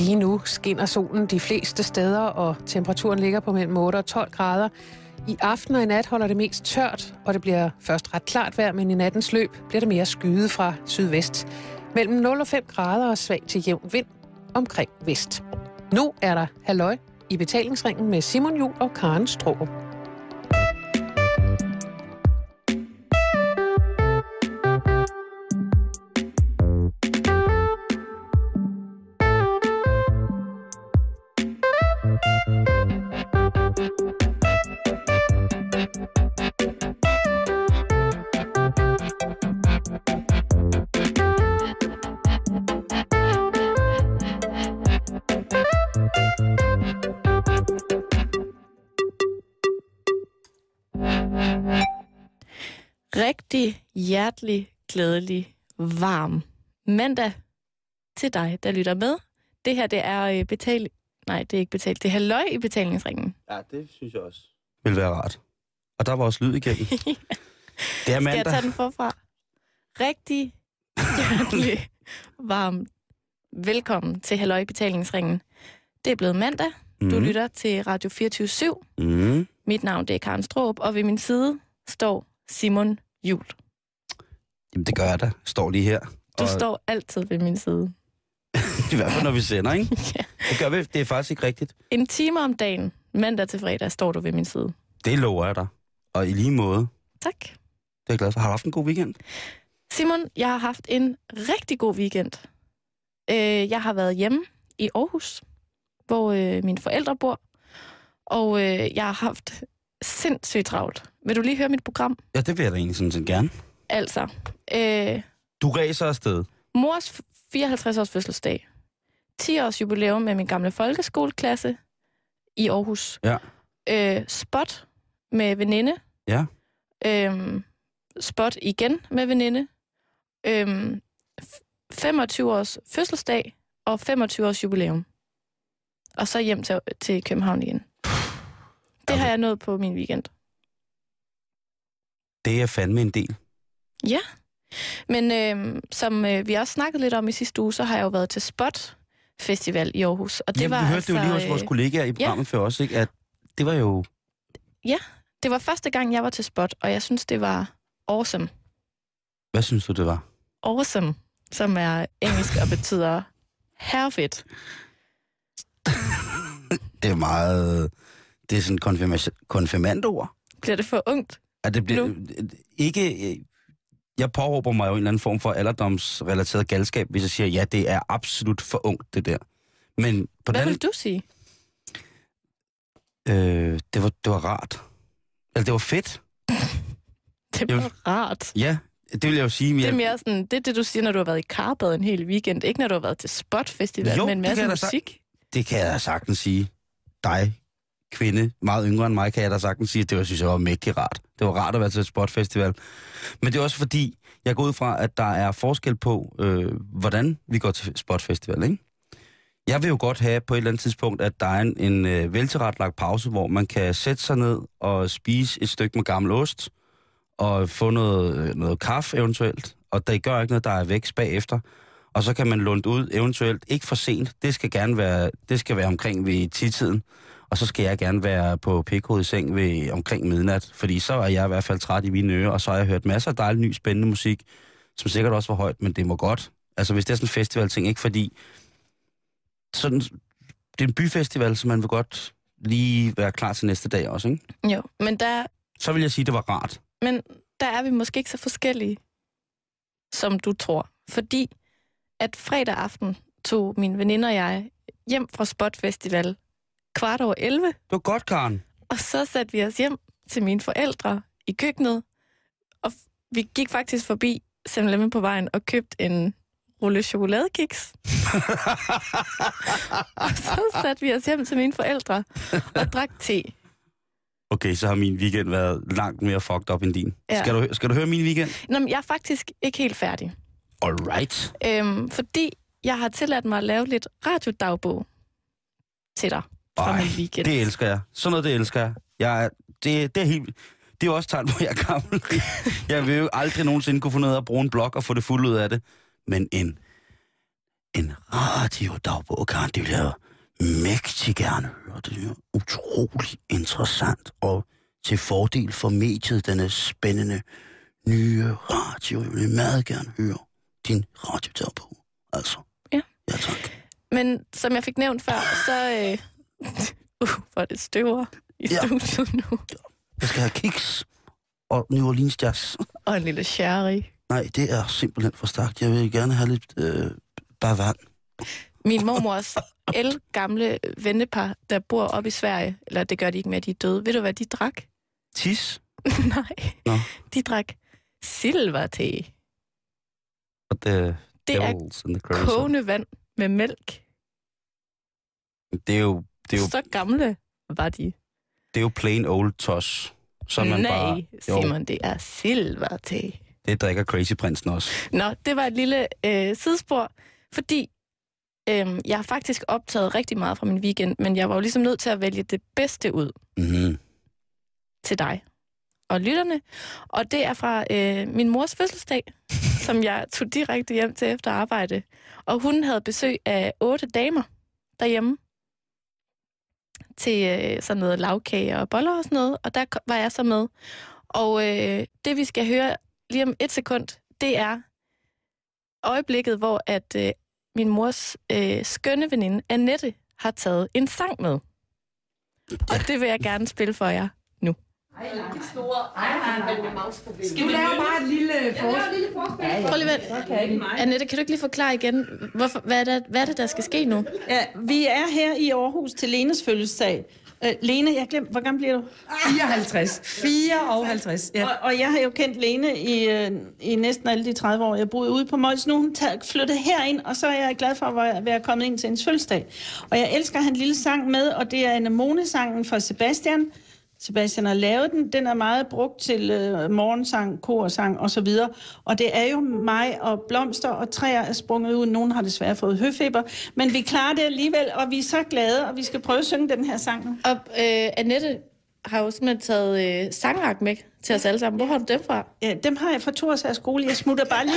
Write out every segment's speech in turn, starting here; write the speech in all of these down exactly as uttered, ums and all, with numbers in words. Lige nu skinner solen de fleste steder, og temperaturen ligger på mellem otte og tolv grader. I aften og i nat holder det mest tørt, og det bliver først ret klart vejr, men i nattens løb bliver det mere skyet fra sydvest. Mellem nul og fem grader og svag til jævn vind omkring vest. Nu er der Halløj i Betalingsringen med Simon Juhl og Karen Straarup. Rigtig hjertelig, glædelig, varm mandag til dig, der lytter med. Det her, det er betalt... Nej, det er ikke betalt. Det er Halløj i Betalingsringen. Ja, det synes jeg også vil være rart. Og der var også lyd igennem. Ja. Det er mandag. Skal jeg tage den forfra? Rigtig hjertelig, varm. Velkommen til Halløj i Betalingsringen. Det er blevet mandag. Du mm. lytter til Radio fireogtyve syv. Mm. Mit navn, det er Karen Straarup, og ved min side står Simon Juhl. Jamen, det gør jeg da. Står lige her. Du og... står altid ved min side. I hvert fald, når vi sender, ikke? Ja. Det gør vi. Det er faktisk ikke rigtigt. En time om dagen, mandag til fredag, står du ved min side. Det lover jeg dig. Og i lige måde. Tak. Det er jeg glad for. Har du haft en god weekend? Simon, jeg har haft en rigtig god weekend. Jeg har været hjemme i Aarhus, hvor mine forældre bor. Og jeg har haft... sindssygt travlt. Vil du lige høre mit program? Ja, det vil jeg da egentlig sådan set gerne. Altså. Øh, du ræser afsted. Mors fireoghalvtreds års fødselsdag. ti års jubilæum med min gamle folkeskoleklasse i Aarhus. Ja. Øh, spot med veninde. Ja. Øh, spot igen med veninde. Øh, femogtyve års fødselsdag og femogtyve års jubilæum. Og så hjem til, til København igen. Det har jeg nået på min weekend. Det er fandme en del. Ja. Men øh, som øh, vi også snakkede lidt om i sidste uge, så har jeg jo været til Spot Festival i Aarhus. Og det Jamen, var du hørte altså, det jo lige hos vores kollegaer i programmet ja. Før også, ikke? At det var jo... Ja, det var første gang, jeg var til Spot, og jeg synes, det var awesome. Hvad synes du, det var? Awesome, som er engelsk og betyder herrefedt. Det er meget... Det er sådan et konfirma- konfirmandord. Bliver det for ungt? At det bliver ikke... Jeg påråber mig jo en eller anden form for alderdomsrelateret galskab, hvis jeg siger, ja, det er absolut for ungt, det der. Men på Hvad den... vil du sige? Øh, det, var, det var rart. Eller det var fedt. Det var jeg... rart? Ja, det vil jeg jo sige. Jeg... Det er mere sådan, det er det, du siger, når du har været i Karpad en hel weekend. Ikke når du har været til Spot Festival, jo, men masser af musik. Sag... Det kan jeg da sagtens sige. Dig. Kvinde, meget yngre end mig, kan jeg da sagtens sige, at det var, synes jeg, var mægtig rart. Det var rart at være til et spotfestival. Men det er også fordi, jeg går ud fra, at der er forskel på, øh, hvordan vi går til spotfestival, ikke? Jeg vil jo godt have på et eller andet tidspunkt, at der er en, en øh, veltilretlagt pause, hvor man kan sætte sig ned og spise et stykke med gammel ost, og få noget, noget kaffe eventuelt, og der gør ikke noget, der er vækst bagefter. Og så kan man lunde ud eventuelt, ikke for sent, det skal gerne være, det skal være omkring ved titiden. Og så skal jeg gerne være på pikhovedet i seng ved omkring midnat, fordi så er jeg i hvert fald træt i mine ører, og så har jeg hørt masser af dejlig ny spændende musik, som sikkert også var højt, men det må godt. Altså hvis det er sådan en festivalting, ikke? Fordi sådan, det er en byfestival, så man vil godt lige være klar til næste dag også, ikke? Jo, men der... Så vil jeg sige, det var rart. Men der er vi måske ikke så forskellige, som du tror. Fordi at fredag aften tog mine veninder og jeg hjem fra Spot Festival kvart over elleve. Det var godt, Karen. Og så satte vi os hjem til mine forældre i køkkenet, og vi gik faktisk forbi Semlemme på vejen og købte en rulle chokoladekiks. Og så satte vi os hjem til mine forældre og drak te. Okay, så har min weekend været langt mere fucked up end din. Ja. Skal du, skal du høre min weekend? Nå, men jeg er faktisk ikke helt færdig. Alright. Øhm, fordi jeg har tilladt mig at lave lidt radiodagbog til dig. Ej, det elsker jeg. Sådan noget, det elsker jeg. jeg det, det, er helt, det er jo også tegn på, at jeg er gammel. Jeg vil jo aldrig nogensinde kunne få noget at bruge en blog og få det fuldt ud af det. Men en, en radiodagbogen, Karen, det vil jeg mægtig gerne høre. Det er utrolig interessant, og til fordel for mediet, den er spændende nye radio. Jeg vil meget gerne høre din radiodagbog, altså. Ja. Ja, tak. Men som jeg fik nævnt før, så... Øh... Uh, hvor det støver i ja. studiet nu. Jeg skal have kiks og New Orleans jazz. Og en lille sherry. Nej, det er simpelthen for stærkt. Jeg vil gerne have lidt øh, bare vand. Min mormors ældgamle vennepar, der bor oppe i Sverige, eller det gør de ikke med, de er døde. Ved du, hvad de drak? Tis? Nej, Nå. de drak silverte. Og det, det er kogende vand med mælk. Det er jo... Det er jo, så gamle var de. Det er jo plain old toss. Så man Nej, bare, Simon, det er silverte. Det drikker Crazy Prinsen også. Nå, det var et lille øh, sidespor, fordi øh, jeg har faktisk optaget rigtig meget fra min weekend, men jeg var jo ligesom nødt til at vælge det bedste ud mm-hmm. til dig og lytterne. Og det er fra øh, min mors fødselsdag, som jeg tog direkte hjem til efter arbejde. Og hun havde besøg af otte damer derhjemme til øh, sådan noget lavkage og boller og sådan noget, og der var jeg så med. Og øh, det, vi skal høre lige om et sekund, det er øjeblikket, hvor at øh, min mors øh, skønne veninde, Annette, har taget en sang med. Og det vil jeg gerne spille for jer nu. Ej, det store. Ej, nej, nej. Skal vi lave bare et lille forspil? Ja, ja. Prøv lige vent. Annette, kan du ikke lige forklare igen, hvorfor, hvad, er det, hvad er det, der skal ske nu? Ja, vi er her i Aarhus til Lenes fødselsdag. Øh, Lene, jeg glemte, hvor gammel bliver du? fireoghalvtreds. fireoghalvtreds, ja. Og, og jeg har jo kendt Lene i, øh, i næsten alle de tredive år, jeg boede ude på Mols. Nu hun t- flyttet herind, og så er jeg glad for at være kommet ind til hendes fødselsdag. Og jeg elsker at have en lille sang med, og det er anemonesangen fra Sebastian. Sebastian har lavet den. Den er meget brugt til øh, morgensang, korsang og så videre. Og det er jo mig og blomster og træer er sprunget ud. Nogen har desværre fået høfeber, men vi klarer det alligevel, og vi er så glade, og vi skal prøve at synge den her sang. Og øh, Annette har jo simpelthen taget øh, sangragt med til os alle sammen. Hvor har du dem fra? Ja, dem har jeg fra Torsdags skole. Jeg smutter bare lige...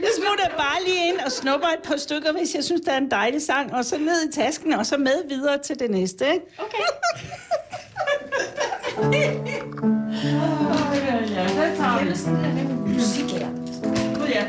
Jeg smutter bare lige ind og snupper et par stykker, hvis jeg synes, der er en dejlig sang. Og så ned i tasken, og så med videre til det næste, ikke? Okay. Åh, ja, ja. Der tager vi sådan en musik her. Gud, ja.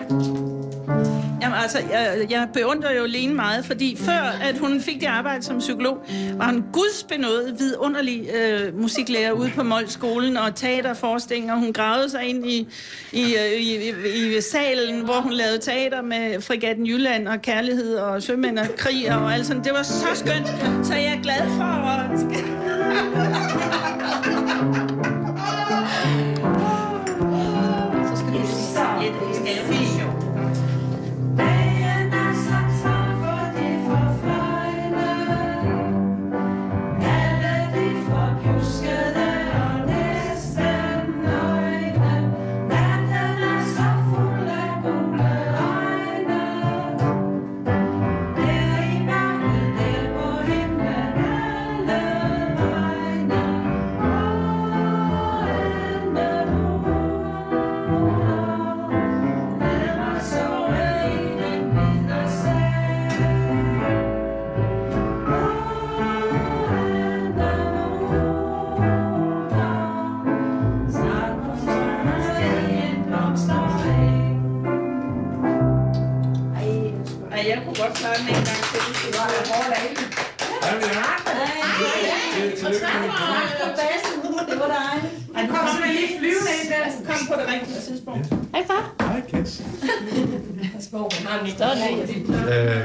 Jamen, altså, jeg, jeg beundrer jo Lene meget, fordi før, at hun fik det arbejde som psykolog, var hun gudsbenået vidunderlig øh, musiklærer ude på Mols-skolen og teaterforestillinger. Hun gravede sig ind i, i, i, i, i salen, hvor hun lavede teater med Fregatten Jylland og kærlighed og sømænd og krig og alt sådan. Det var så skønt, så jeg er glad for at...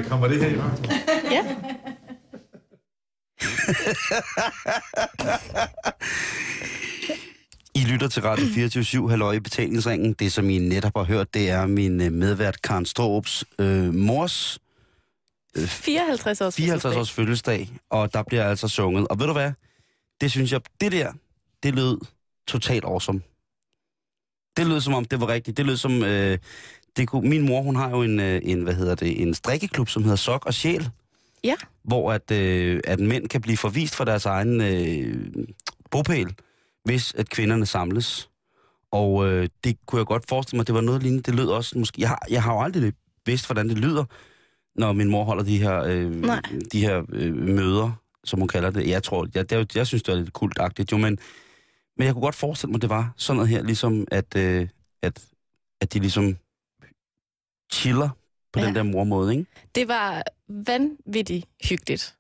Kommer det her i vagt? Ja. I lytter til Radio fireogtyve syv, Halløj i Betalingsringen. Det, som I netop har hørt, det er min medvært Karen Straarups øh, mors... Øh, fireoghalvtreds års fireoghalvtreds års fødselsdag. Og der bliver altså sunget. Og ved du hvad? Det synes jeg, det der, det lød totalt awesome. Det lød som om, det var rigtigt. Det lød som... Øh, Det kunne, min mor, hun har jo en, en, hvad hedder det, en strikkeklub, som hedder Sok og Sjæl. Ja. Hvor at, øh, at mænd kan blive forvist fra deres egen øh, bopæl, hvis at kvinderne samles. Og øh, det kunne jeg godt forestille mig, det var noget lignende. Det lød også, måske, jeg har, jeg har jo aldrig vidst, hvordan det lyder, når min mor holder de her, øh, de her øh, møder, som hun kalder det. Jeg tror, jeg, det er jo, jeg synes, det er lidt kultagtigt jo, men, men jeg kunne godt forestille mig, det var sådan noget her, ligesom at, øh, at, at de ligesom chiller på ja. Den der mormåde, ikke? Det var vanvittigt hyggeligt.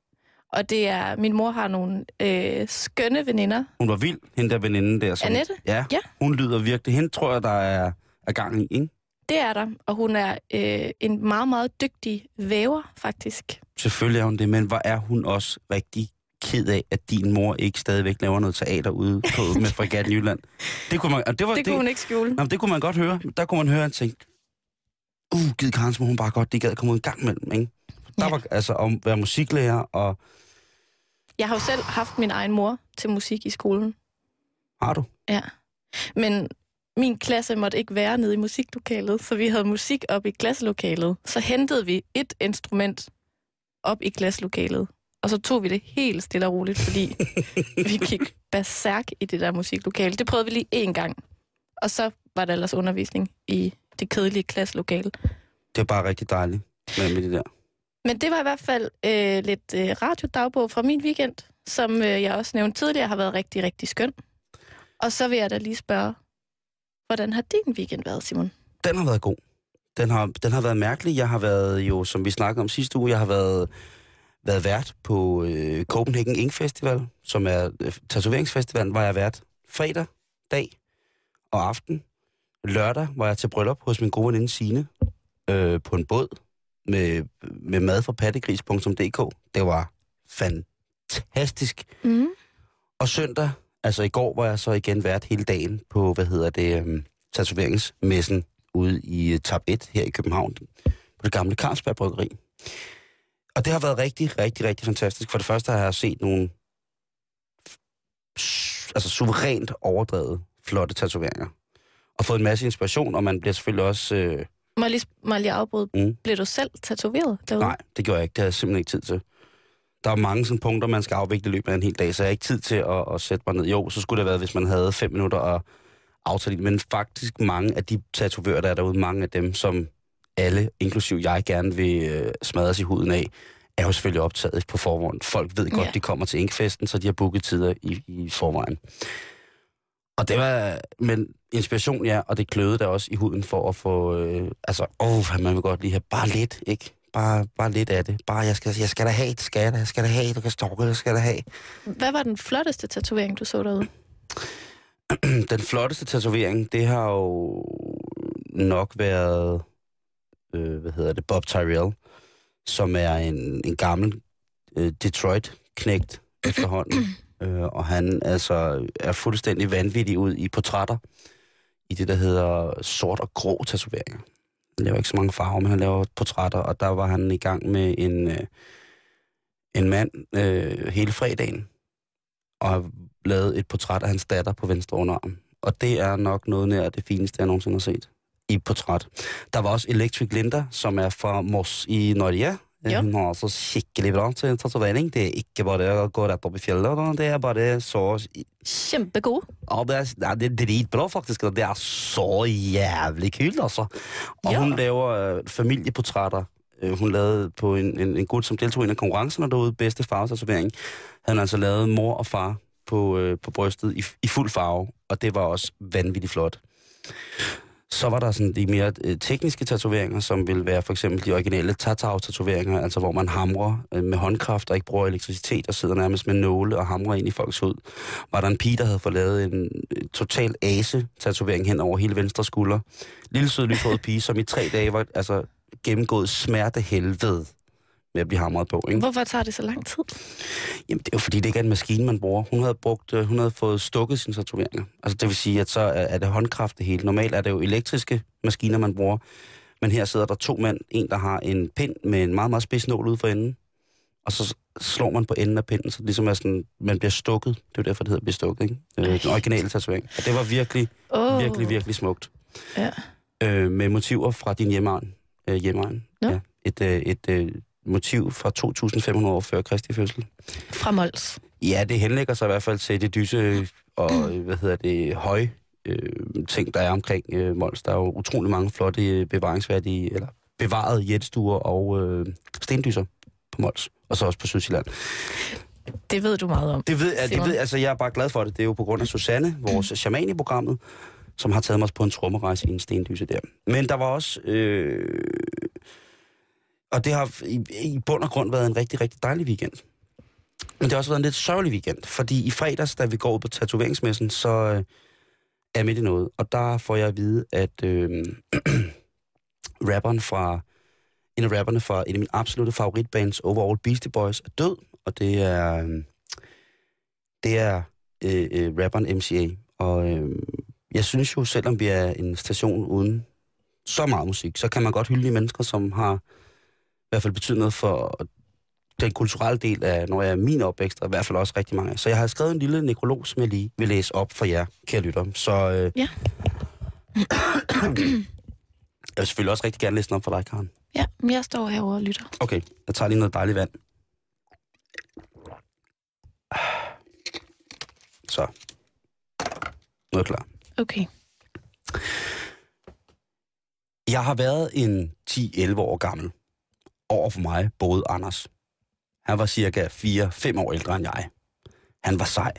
Og det er, min mor har nogle øh, skønne veninder. Hun var vild, hende der veninde der. Som, Annette? Ja, ja, hun lyder virkelig. Hende tror jeg, der er, er gang i, ikke? Det er der, og hun er øh, en meget, meget dygtig væver, faktisk. Selvfølgelig er hun det, men hvor er hun også rigtig ked af, at din mor ikke stadigvæk laver noget teater ude på, med Fregatten Jylland. Det kunne, man, det var, det kunne det, hun ikke skjule. Nej, det kunne man godt høre. Der kunne man høre, at tænkte, uh, gid Karen, som hun bare godt, det gad komme ud en gang imellem, ikke? Der ja. Var altså om at være musiklærer, og... Jeg har jo selv haft min egen mor til musik i skolen. Har du? Ja, men... Min klasse måtte ikke være nede i musiklokalet, så vi havde musik op i klasselokalet. Så hentede vi et instrument op i klasselokalet, og så tog vi det helt stille og roligt, fordi vi gik berserk i det der musiklokale. Det prøvede vi lige én gang, og så var der ellers undervisning i det kedelige klasselokale. Det var bare rigtig dejligt med, med det der. Men det var i hvert fald øh, lidt øh, radiodagbog fra min weekend, som øh, jeg også nævnte tidligere, har været rigtig, rigtig skøn. Og så vil jeg da lige spørge, hvordan har din weekend været, Simon? Den har været god. Den har, den har været mærkelig. Jeg har været jo, som vi snakkede om sidste uge, jeg har været, været vært på øh, Copenhagen Ink Festival, som er øh, tatoveringsfestivalen, hvor jeg har været fredag, dag og aften. Lørdag var jeg til bryllup hos min gode veninde Signe øh, på en båd med, med mad fra pattegris punktum d k. Det var fantastisk. Mm. Og søndag... Altså i går var jeg så igen vært hele dagen på, hvad hedder det, um, tatoveringsmessen ude i uh, Tab et her i København, på det gamle Carlsberg bryggeri. Og det har været rigtig, rigtig, rigtig fantastisk. For det første har jeg set nogle f- altså suverænt overdrevet flotte tatoveringer. Og fået en masse inspiration, og man bliver selvfølgelig også... Øh... Må jeg lige, må jeg lige afbryde? Mm. Bliver du selv tatoveret derude? Nej, det gjorde jeg ikke. Det havde jeg simpelthen ikke tid til. Der er mange sådan punkter, man skal afvikle i løbet af en hel dag, så jeg har ikke tid til at, at sætte mig ned. Jo, så skulle det have været, hvis man havde fem minutter at aftale. Men faktisk mange af de tatovører, der er derude, mange af dem, som alle, inklusiv jeg, gerne vil øh, smadres i huden af, er jo selvfølgelig optaget på forvejen. Folk ved godt, ja. De kommer til inkfesten, så de har booket tider i, i forvejen. Og det var... Men inspiration, ja, og det kløede der også i huden for at få... Øh, altså, åh, man vil godt lige have bare lidt, ikke? Bare, bare lidt af det. Bare, jeg skal, jeg skal da have det, skal jeg da, jeg skal da have det, du kan stokke, jeg skal da have. Hvad var den flotteste tatovering, du så derude? Den flotteste tatovering, det har jo nok været, øh, hvad hedder det, Bob Tyrell, som er en, en gammel øh, Detroit-knægt efterhånden. øh, og han altså er fuldstændig vanvittig ud i portrætter, i det, der hedder sort og grå tatoveringer. Han laver ikke så mange farver, men han laver portrætter, og der var han i gang med en, øh, en mand øh, hele fredagen, og lavede et portræt af hans datter på venstre underarm. Og det er nok noget nær det fineste, jeg nogensinde har set i portræt. Der var også Electric Linda, som er fra Mols i Norge. Ja. Hun har altså skikkelig bra til en tatovering. Det er ikke bare at gå ret op i fjellet, det er bare så... Kjempegod. Ja, det er, det er dritbra faktisk, det er så jævlig kul, altså. Og ja. Hun laver øh, familieportrætter. Hun lavede på en, en, en gut, som deltog i en af konkurrencerne derude, bedste farvetatovering. Han altså lavet mor og far på, øh, på brystet i, i fuld farve, og det var også vanvittigt flot. Så var der sådan de mere tekniske tatoveringer, som ville være for eksempel de originale tatau-tatoveringer, altså hvor man hamrer med håndkraft og ikke bruger elektricitet og sidder nærmest med nåle og hamrer ind i folks hud. Var der en pige, der havde fået lavet en total ase-tatovering hen over hele venstre skulder. Lille sød lyshåret pige, som i tre dage var altså gennemgået smertehelvede med at blive hamret på, ikke? Hvorfor tager det så lang tid? Jamen, det er jo fordi, det ikke er en maskine, man bruger. Hun havde, brugt, hun havde fået stukket sine tatoveringer. Altså, det vil sige, at så er det håndkraft det hele. Normalt er det jo elektriske maskiner, man bruger. Men her sidder der to mænd. En, der har en pind med en meget, meget spids nål ude for enden. Og så slår man på enden af pinden, så det ligesom er sådan, man bliver stukket. Det er jo derfor, det hedder at blive stukket, ikke? Øh, den originale tatovering. Og det var virkelig, oh. virkelig, virkelig smukt. Ja. Øh, med motiver fra din hjemmeegn. Øh, hjemmeegn. No. Ja. Et... Øh, et øh, motiv fra to tusind fem hundrede år før Kristi fødsel. Fra Mols. Ja, det henlægger sig i hvert fald til det dyse og, mm. hvad hedder det, høje øh, ting, der er omkring øh, Mols. Der er jo utrolig mange flotte bevaringsværdige, eller bevaret jetstuer og øh, stendyser på Mols, og så også på Sydsjælland. Det ved du meget om. Det ved, ja, det ved, altså jeg er bare glad for det. Det er jo på grund af Susanne, vores shaman i programmet, som har taget mig på en trommerejse i en stendyse der. Men der var også... Øh, og det har i, i bund og grund været en rigtig, rigtig dejlig weekend. Men det har også været en lidt sørgelig weekend, fordi i fredags, da vi går ud på tatoveringsmessen, så øh, er jeg midt i noget. Og der får jeg at vide, at øh, rapperen fra... En af rapperne fra en af mine absolutte favoritbands, Overall Beastie Boys, er død, og det er det er øh, øh, rapperen M C A. Og øh, jeg synes jo, selvom vi er en station uden så meget musik, så kan man godt hylde de mennesker, som har i hvert fald betydet noget for den kulturelle del af, når jeg er min opvækst, og i hvert fald også rigtig mange. Så jeg har skrevet en lille nekrolog, som jeg lige vil læse op for jer, kære lytter. Så øh, ja. Jeg vil selvfølgelig også rigtig gerne læse den op for dig, Karen. Ja, men jeg står herovre og lytter. Okay, jeg tager lige noget dejligt vand. Så. Nu er jeg klar. Okay. Jeg har været en ti elleve år gammel. Over for mig boede Anders. Han var cirka fire fem år ældre end jeg. Han var sej.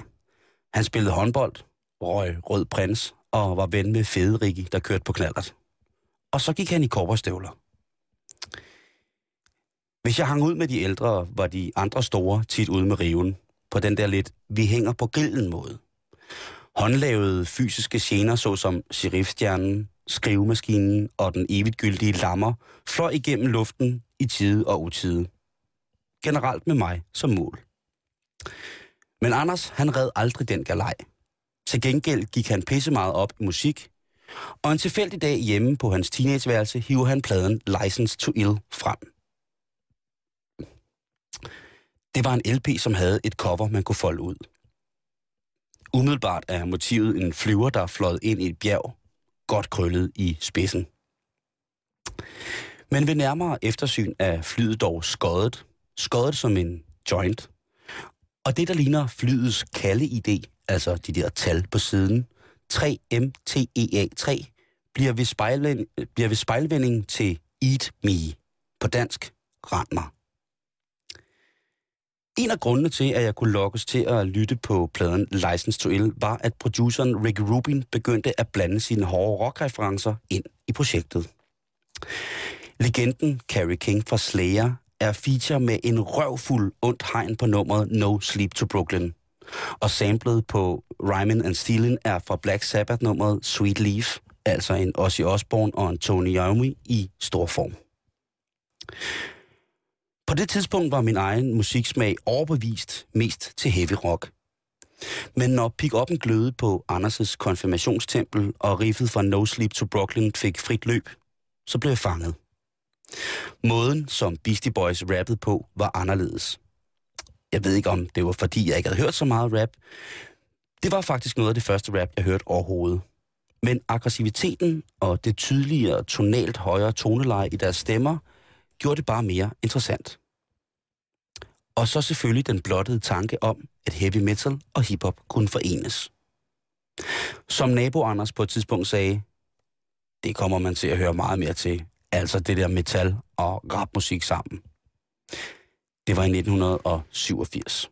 Han spillede håndbold, røg rød prins og var ven med fede Rikki, der kørte på knallert. Og så gik han i korperstøvler. Hvis jeg hang ud med de ældre, var de andre store tit ude med riven. På den der lidt, vi hænger på grillen måde. Håndlavede fysiske gener, såsom serifstjernen, skrivemaskinen og den evigtgyldige lammer, fløj igennem luften i tide og utide. Generelt med mig som mål. Men Anders, han red aldrig den galej. Til gengæld gik han pisse meget op i musik, og en tilfældig dag hjemme på hans teenageværelse hiver han pladen License to Ill frem. Det var en L P, som havde et cover, man kunne folde ud. Umiddelbart er motivet en flyver, der er fløjet ind i et bjerg, godt krøllet i spidsen. Men ved nærmere eftersyn er flyet dog skoddet, skoddet som en joint. Og det, der ligner flyets kalde-I D, altså de der tal på siden, tre M T E A tre, bliver ved, spejlvend, bliver ved spejlvending til Eat Me. På dansk, rend mig. En af grundene til, at jeg kunne lokkes til at lytte på pladen License to Ill, var, at produceren Rick Rubin begyndte at blande sine hårde rockreferencer ind i projektet. Legenden Carrie King fra Slayer er feature med en røvfuld ondt hegn på nummeret No Sleep to Brooklyn. Og samplet på Rhymin' and Stealin' er fra Black Sabbath-nummeret Sweet Leaf, altså en Ozzy Osbourne og en Tony Iommi i stor form. På det tidspunkt var min egen musiksmag overbevist mest til heavy rock. Men når pick-up'en glødede på Anders' konfirmationstempel og riffet fra No Sleep to Brooklyn fik frit løb, så blev jeg fanget. Måden, som Beastie Boys rappede på, var anderledes. Jeg ved ikke, om det var, fordi jeg ikke havde hørt så meget rap. Det var faktisk noget af det første rap, jeg hørte overhovedet. Men aggressiviteten og det tydeligere, tonalt højere toneleje i deres stemmer gjorde det bare mere interessant. Og så selvfølgelig den blottede tanke om, at heavy metal og hiphop kunne forenes. Som nabo Anders på et tidspunkt sagde, det kommer man til at høre meget mere til, altså det der metal og rapmusik sammen. Det var i nitten syvogfirs.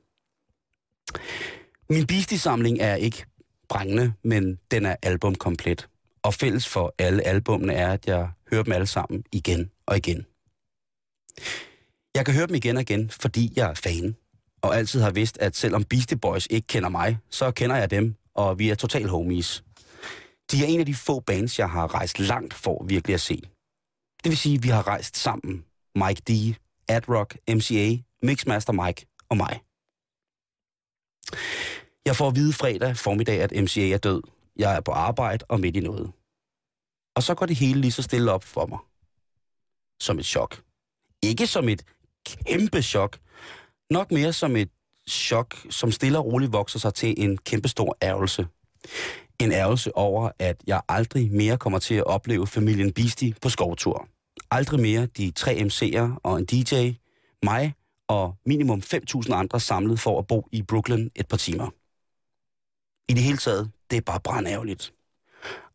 Min Beastie-samling er ikke brændende, men den er albumkomplet. Og fælles for alle albumene er, at jeg hører dem alle sammen igen og igen. Jeg kan høre dem igen og igen, fordi jeg er fan. Og altid har vidst, at selvom Beastie Boys ikke kender mig, så kender jeg dem, og vi er total homies. De er en af de få bands, jeg har rejst langt for virkelig at se. Det vil sige, at vi har rejst sammen. Mike D., Ad-Rock, M C A, Mixmaster Mike og mig. Jeg får at vide fredag formiddag, at M C A er død. Jeg er på arbejde og midt i noget. Og så går det hele lige så stille op for mig. Som et chok. Ikke som et kæmpe chok. Nok mere som et chok, som stille og roligt vokser sig til en kæmpestor ærgelse. En ærgelse over, at jeg aldrig mere kommer til at opleve familien Beastie på skovtur. Aldrig mere de tre M C'er og en D J, mig og minimum fem tusind andre samlet for at bo i Brooklyn et par timer. I det hele taget, det er bare brandærgerligt.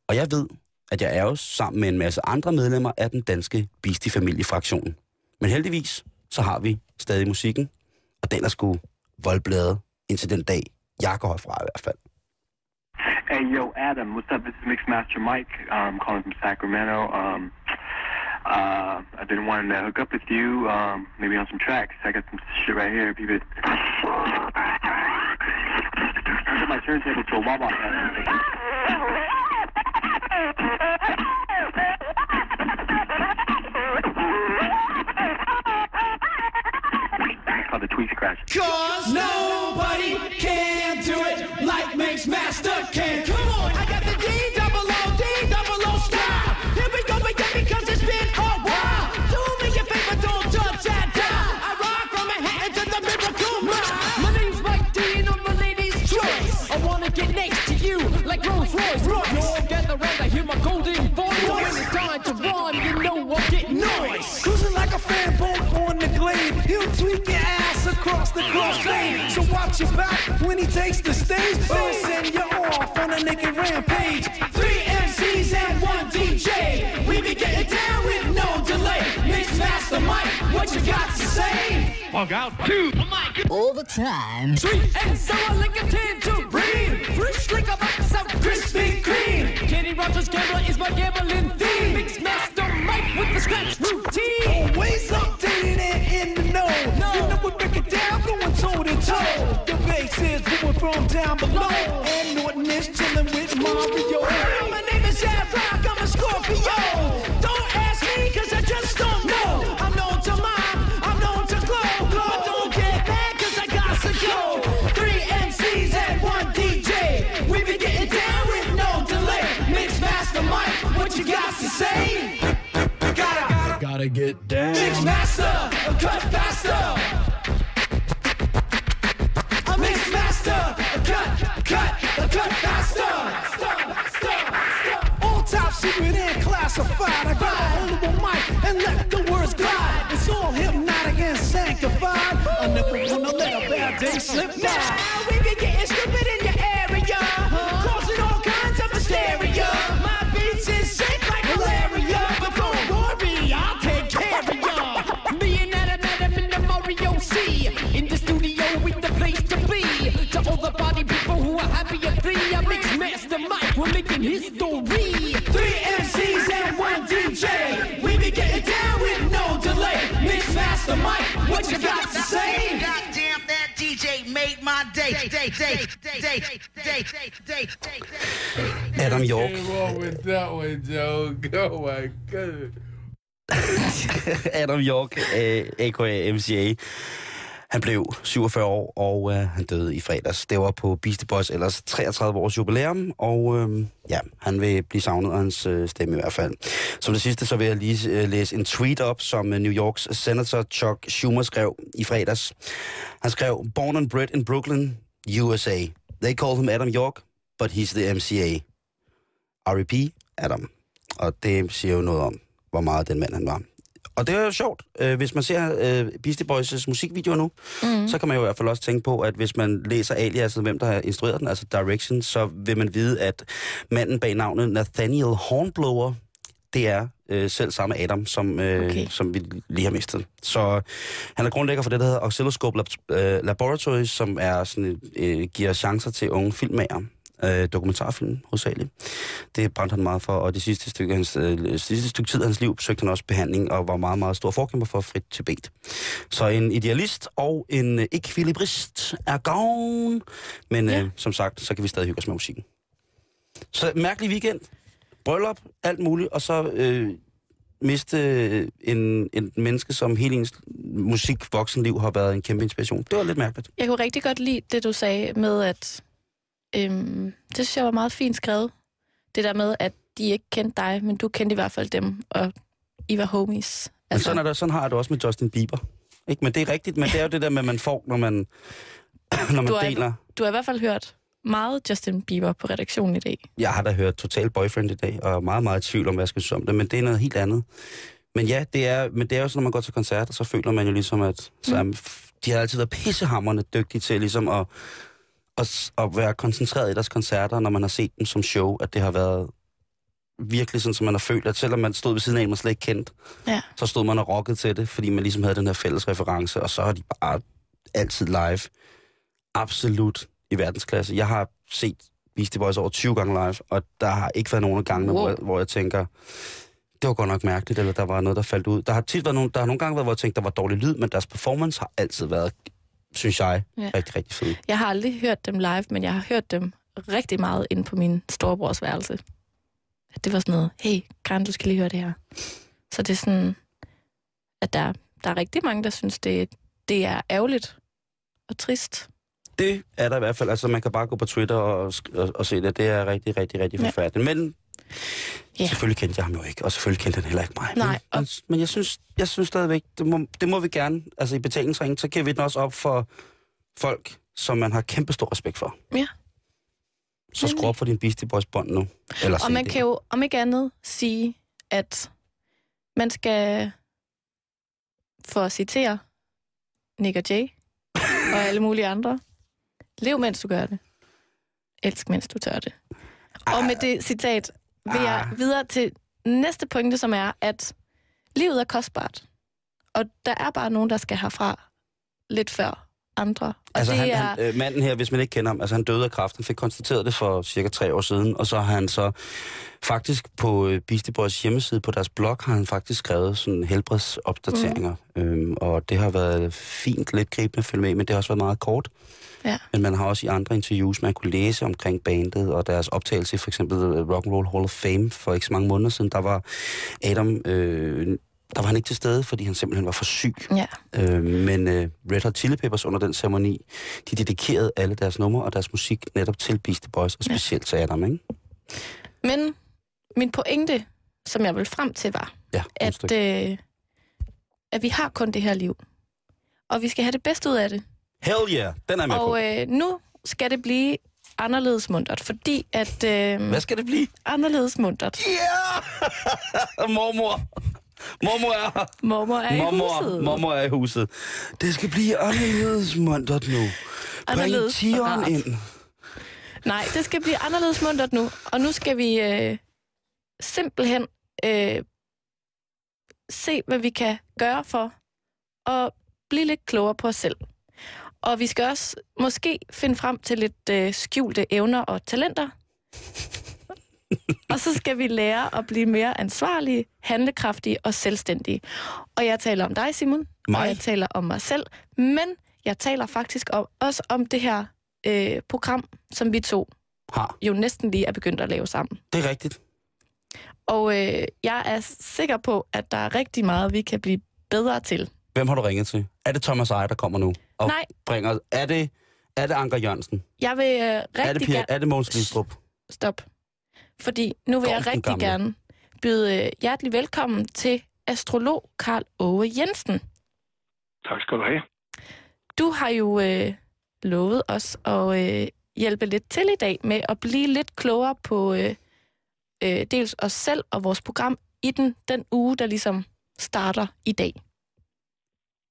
Og jeg ved, at jeg er jo sammen med en masse andre medlemmer af den danske Beastie-familiefraktion. Men heldigvis, så har vi stadig musikken, og den er sgu voldbladet indtil den dag, jeg går herfra i hvert fald. Hey, yo, Adam, what's up? This is Mixmaster Mike. I'm calling from Sacramento. Um, uh, I've been wanting to hook up with you, um, maybe on some tracks. I got some shit right here, people. I got my turntable to a wah wah. The tweet crash. Cause nobody can do it like Mixmaster can. Come on, I got the D double O D double O style. Here we go again because it's been a while. Do me a favor, don't touch that dial. I rock from Manhattan to the Miracle Mile. My name's Mike D and I'm a lady's choice. I wanna get next to you like Rolls Royce. You all gather round, I hear my golden voice. When it's time to run, you know I get noise. Cruising like a fanboat on the glade. He'll tweak your ass across the crossfade, so watch your back when he takes the stage. He'll send you off on a naked rampage. Three M Cs and one D J. We be getting down with no delay. Mixmaster Mike, what you got to say? Log out two. All the time. Sweet and sour like a tangerine. Fresh like a box of Krispy Kreme. Kenny Rogers' camera is my gambling theme. Mixmaster Mike with the scratch routine. Always updated and in the know. The bass is moving from down below, and Norton is chilling with Mario. My name is Ad-Rock, I'm a Scorpio. Don't ask me, cause I just don't know. I'm known to mime, I'm known to glow. But don't get mad, cause I got to go. Three M Cs and one D J. We be getting down with no delay. Mixmaster Mike, what you got to say? Gotta, gotta get down. Mixmaster, cut faster. Secret and classified, I got a hold of a mic and let the words glide. It's all hypnotic and sanctified. I never wanna let a bad day slip by. Now we be getting stupid in your area, causing all kinds of hysteria. My beats is shaped like malaria, but don't worry, I'll take care of ya. Me and Adam, Adam in the Mario C, in the studio with the place to be. To all the party people who are happy and free, I mix master Mike, we're making history. Mixmaster Mike, what you got to say? Goddamn, that D J made my day, day, day, day, day, day, day, day. Adam York. Adam York, a k a. M C A. Han blev syvogfyrre år, og øh, han døde i fredags. Det var på Beastie Boys ellers treogtredive års jubilæum, og øh, ja, han vil blive savnet af hans øh, stemme i hvert fald. Som det sidste, så vil jeg lige øh, læse en tweet op, som øh, New Yorks senator Chuck Schumer skrev i fredags. Han skrev, born and bred in Brooklyn, U S A. They call him Adam York, but he's the M C A. R I P Adam. Og det siger jo noget om, hvor meget den mand han var. Og det er jo sjovt. Hvis man ser Beastie Boys' musikvideoer nu, mm. så kan man jo i hvert fald også tænke på, at hvis man læser aliaset, hvem der har instrueret den, altså Direction, så vil man vide, at manden bag navnet Nathaniel Hornblower, det er øh, selv samme Adam, som, øh, okay. som vi lige har mistet. Så han er grundlægger for det, der hedder Oscilloscope Lab- äh, Laboratories, som er sådan, øh, giver chancer til unge filmmager. Øh, dokumentarfilm, hovedsageligt. Det brændte han meget for, og det sidste stykke, hans, øh, sidste stykke tid af hans liv søgte han også behandling og var meget, meget stor forkæmper for frit Tibet. Så en idealist og en øh, ekvilibrist er gone, men øh, ja. som sagt, så kan vi stadig hygge os med musikken. Så mærkelig weekend, bryllup, alt muligt, og så øh, miste en, en menneske, som hele ens musik, voksenliv har været en kæmpe inspiration. Det var lidt mærkeligt. Jeg kunne rigtig godt lide det, du sagde med, at Øhm, det synes jeg var meget fint skrevet. Det der med, at de ikke kendte dig, men du kendte i hvert fald dem, og I var homies. Altså. Sådan, er det, sådan har jeg det også med Justin Bieber. Ikke? Men det er rigtigt, men det er jo det der med, man får, når man, når man du deler. Har, du har i hvert fald hørt meget Justin Bieber på redaktionen i dag. Jeg har da hørt Total Boyfriend i dag, og er meget, meget i tvivl om, hvad jeg skal synes om det, men det er noget helt andet. Men ja, det er, men det er jo sådan, når man går til koncerter, så føler man jo ligesom, at så er, mm. de har altid været pissehamrende dygtige til ligesom at at være koncentreret i deres koncerter, når man har set dem som show, at det har været virkelig sådan, som man har følt, at selvom man stod ved siden af en, man slet ikke kendte, ja. Så stod man og rockede til det, fordi man ligesom havde den her fælles reference, og så er de bare altid live. Absolut i verdensklasse. Jeg har set Beastie Boys over tyve gange live, og der har ikke været nogen gange, wow. hvor, hvor jeg tænker, det var godt nok mærkeligt, eller der var noget, der faldt ud. Der har tit været nogle, der har nogle gange været, hvor jeg tænkte, der var dårlig lyd, men deres performance har altid været, synes jeg, ja. rigtig, rigtig fed. Jeg har aldrig hørt dem live, men jeg har hørt dem rigtig meget inde på min storebrors værelse. At det var sådan noget, hey, Karen, du skal lige høre det her. Så det er sådan, at der, der er rigtig mange, der synes, det, det er ærgerligt og trist. Det er der i hvert fald. Altså, man kan bare gå på Twitter og, og, og se det. Det er rigtig, rigtig, rigtig forfærdeligt. Ja. Men ja. Selvfølgelig kendte jeg ham jo ikke, og selvfølgelig kendte han heller ikke mig. Nej, men, men jeg synes, jeg synes stadigvæk, det må, det må vi gerne. Altså, i betalingsringen, så giver vi den også op for folk, som man har kæmpe stor respekt for. Ja. Så skru op for din Beastie Boys bånd nu. Eller og man det. Kan jo om ikke andet sige, at man skal, for at citere Nick og Jay og alle mulige andre, lev mens du gør det. Elsk mens du tør det. Ah, og med det citat vil jeg ah. videre til næste pointe, som er, at livet er kostbart. Og der er bare nogen, der skal herfra lidt før andre. Og altså han, er... han, øh, manden her, hvis man ikke kender ham, altså han døde af kræft. Han fik konstateret det for cirka tre år siden, og så har han så faktisk på Beastie Boys hjemmeside, på deres blog, har han faktisk skrevet sådan helbredsopdateringer. Mm. Øhm, og det har været fint, lidt gribende at følge med, men det har også været meget kort. Ja. Men man har også i andre interviews, man kunne læse omkring bandet og deres optagelse, for eksempel Rock'n'Roll Hall of Fame for ikke så mange måneder siden, der var Adam... Øh, Der var han ikke til stede, fordi han simpelthen var for syg. Ja. Øh, men øh, Red Hot Chili Peppers under den ceremoni, de dedikerede alle deres numre og deres musik netop til Beastie Boys, og specielt ja. til Adam, ikke? Men min pointe, som jeg ville frem til, var, ja, at, øh, at vi har kun det her liv. Og vi skal have det bedste ud af det. Hell yeah, den er med og, på. Og øh, nu skal det blive anderledes muntert, fordi at... Øh, Hvad skal det blive? Anderledes muntert. Ja! Yeah! Mormor! Mormor er, Mormor er Mormor, i huset. Mormor er i huset. Det skal blive anderledes muntert nu. Bring tieren ind. Nej, det skal blive anderledes muntert nu. Og nu skal vi øh, simpelthen øh, se, hvad vi kan gøre for at blive lidt klogere på os selv. Og vi skal også måske finde frem til lidt øh, skjulte evner og talenter. Og så skal vi lære at blive mere ansvarlige, handlekraftige og selvstændige. Og jeg taler om dig, Simon, mig. Og jeg taler om mig selv, men jeg taler faktisk om, også om det her øh, program, som vi to har. Jo næsten lige er begyndt at lave sammen. Det er rigtigt. Og øh, jeg er sikker på, at der er rigtig meget, vi kan blive bedre til. Hvem har du ringet til? Er det Thomas Eje, der kommer nu? Og Nej. Bringer, er, det, er det Anker Jørgensen? Jeg vil øh, rigtig er det Pia, gerne... Er det Mogens Glistrup? Stop. Fordi nu vil Godt, jeg rigtig gamle. gerne byde hjertelig velkommen til astrolog Carl Aage Jensen. Tak skal du have. Du har jo øh, lovet os at øh, hjælpe lidt til i dag med at blive lidt klogere på øh, øh, dels os selv og vores program i den, den uge, der ligesom starter i dag.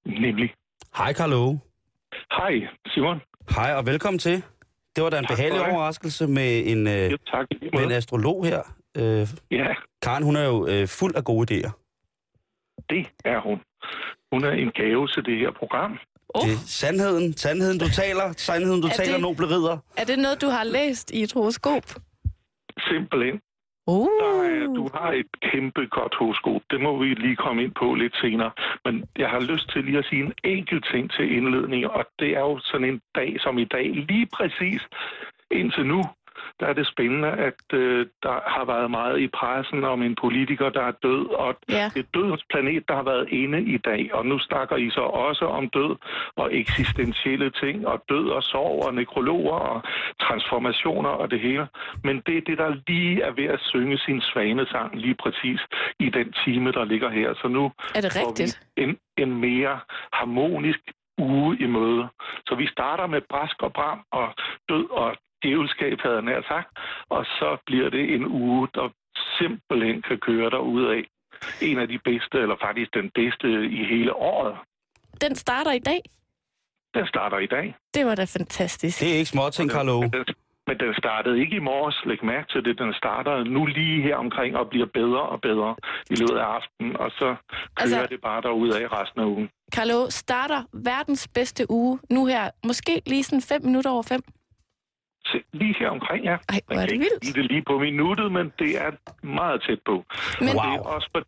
Nemlig. Hej Carl Aage. Hej Simon. Hej og velkommen til. Det var da en tak behagelig overraskelse med en, øh, jo, tak, med en astrolog her. Øh, ja. Karen, hun er jo øh, fuld af gode idéer. Det er hun. Hun er en gave til det her program. Oh. Det er sandheden. Sandheden, du taler. Sandheden, du er taler, det, noble ridder. Er det noget, du har læst i et horoskop? Simpelthen. Uh. Der er, du har et kæmpe godt horoskop. Det må vi lige komme ind på lidt senere. Men jeg har lyst til lige at sige en enkelt ting til indledning, og det er jo sådan en dag som i dag. Lige præcis indtil nu, der er det spændende, at øh, der har været meget i pressen om en politiker, der er død, og yeah. det dødsplanet, der har været inde i dag. Og nu snakker I så også om død og eksistentielle ting, og død og sorg og nekrologer og transformationer og det hele. Men det er det, der lige er ved at synge sin svanesang lige præcis i den time, der ligger her. Så nu er det rigtigt? Får vi en, en mere harmonisk uge i møde. Så vi starter med brask og bram og død og djævelskab, havde jeg nær sagt, og så bliver det en uge, der simpelthen kan køre derude af. En af de bedste, eller faktisk den bedste i hele året. Den starter i dag? Den starter i dag. Det var da fantastisk. Det er ikke småting, Carlo. Men den startede ikke i morges, læg mærke til det. Den starter nu lige her omkring og bliver bedre og bedre i løbet af aftenen, og så kører altså, det bare derudad i resten af ugen. Carl Aage starter verdens bedste uge nu her, måske lige sådan fem minutter over fem. Lige her omkring, ja. Ej, hvor er det vildt. Det er lige på minuttet, men det er meget tæt på. Men wow. Det er også for,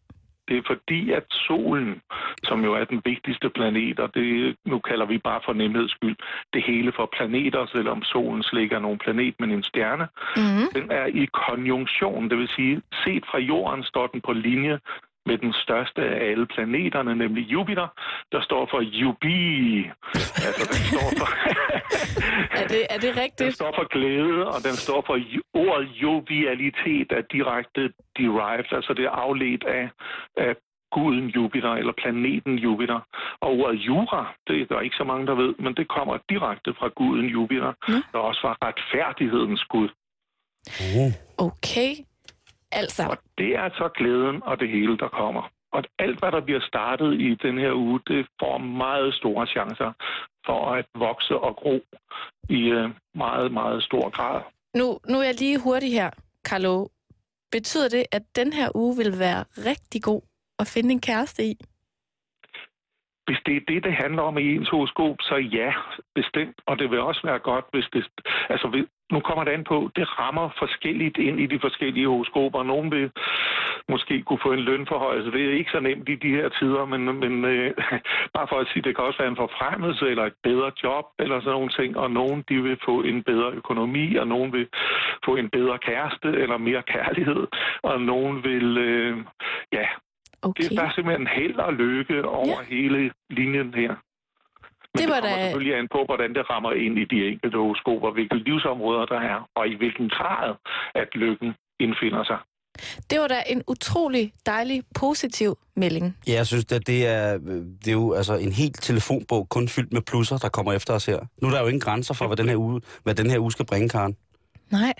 det er fordi, at solen, som jo er den vigtigste planet, og det nu kalder vi bare for nemheds skyld, det hele for planeter, selvom solen slikker nogen planet, men en stjerne, mm-hmm. den er i konjunktion. Det vil sige, set fra jorden står den på linje med den største af alle planeterne, nemlig Jupiter, der står for Jubi. Altså, den står for... er, det, er det rigtigt? Den står for glæde, og den står for ordet jovialitet, er direkte derived, altså det er afledt af, af guden Jupiter, eller planeten Jupiter. Og ordet jura, det er der ikke så mange, der ved, men det kommer direkte fra guden Jupiter, mm. der også var retfærdighedens gud. Okay. Altså. Og det er så glæden og det hele, der kommer. Og alt, hvad der bliver startet i den her uge, det får meget store chancer for at vokse og gro i meget, meget stor grad. Nu, nu er jeg lige hurtig her, Carl Aage. Betyder det, at den her uge vil være rigtig god at finde en kæreste i? Hvis det er det, det handler om i ens horoskop, så ja, bestemt. Og det vil også være godt, hvis det... Altså, nu kommer det an på, det rammer forskelligt ind i de forskellige horoskoper. Nogen vil måske kunne få en lønforhøjelse. Det er ikke så nemt i de her tider, men, men øh, bare for at sige, det kan også være en forfremmelse eller et bedre job eller sådan nogle ting. Og nogen, de vil få en bedre økonomi, og nogen vil få en bedre kæreste eller mere kærlighed. Og nogen vil... Øh, ja... Okay. Det er bare simpelthen held og lykke over ja. hele linjen her. Men det, var det kommer da... selvfølgelig an på, hvordan det rammer ind i de enkelte horoskoper, hvilke livsområder der er, og i hvilken grad, at lykken indfinder sig. Det var da en utrolig dejlig, positiv melding. Ja, jeg synes, at det er, det er jo altså en helt telefonbog, kun fyldt med plusser, der kommer efter os her. Nu er der jo ingen grænser for, hvad den her uge, hvad den her uge skal bringe, Karen. Nej.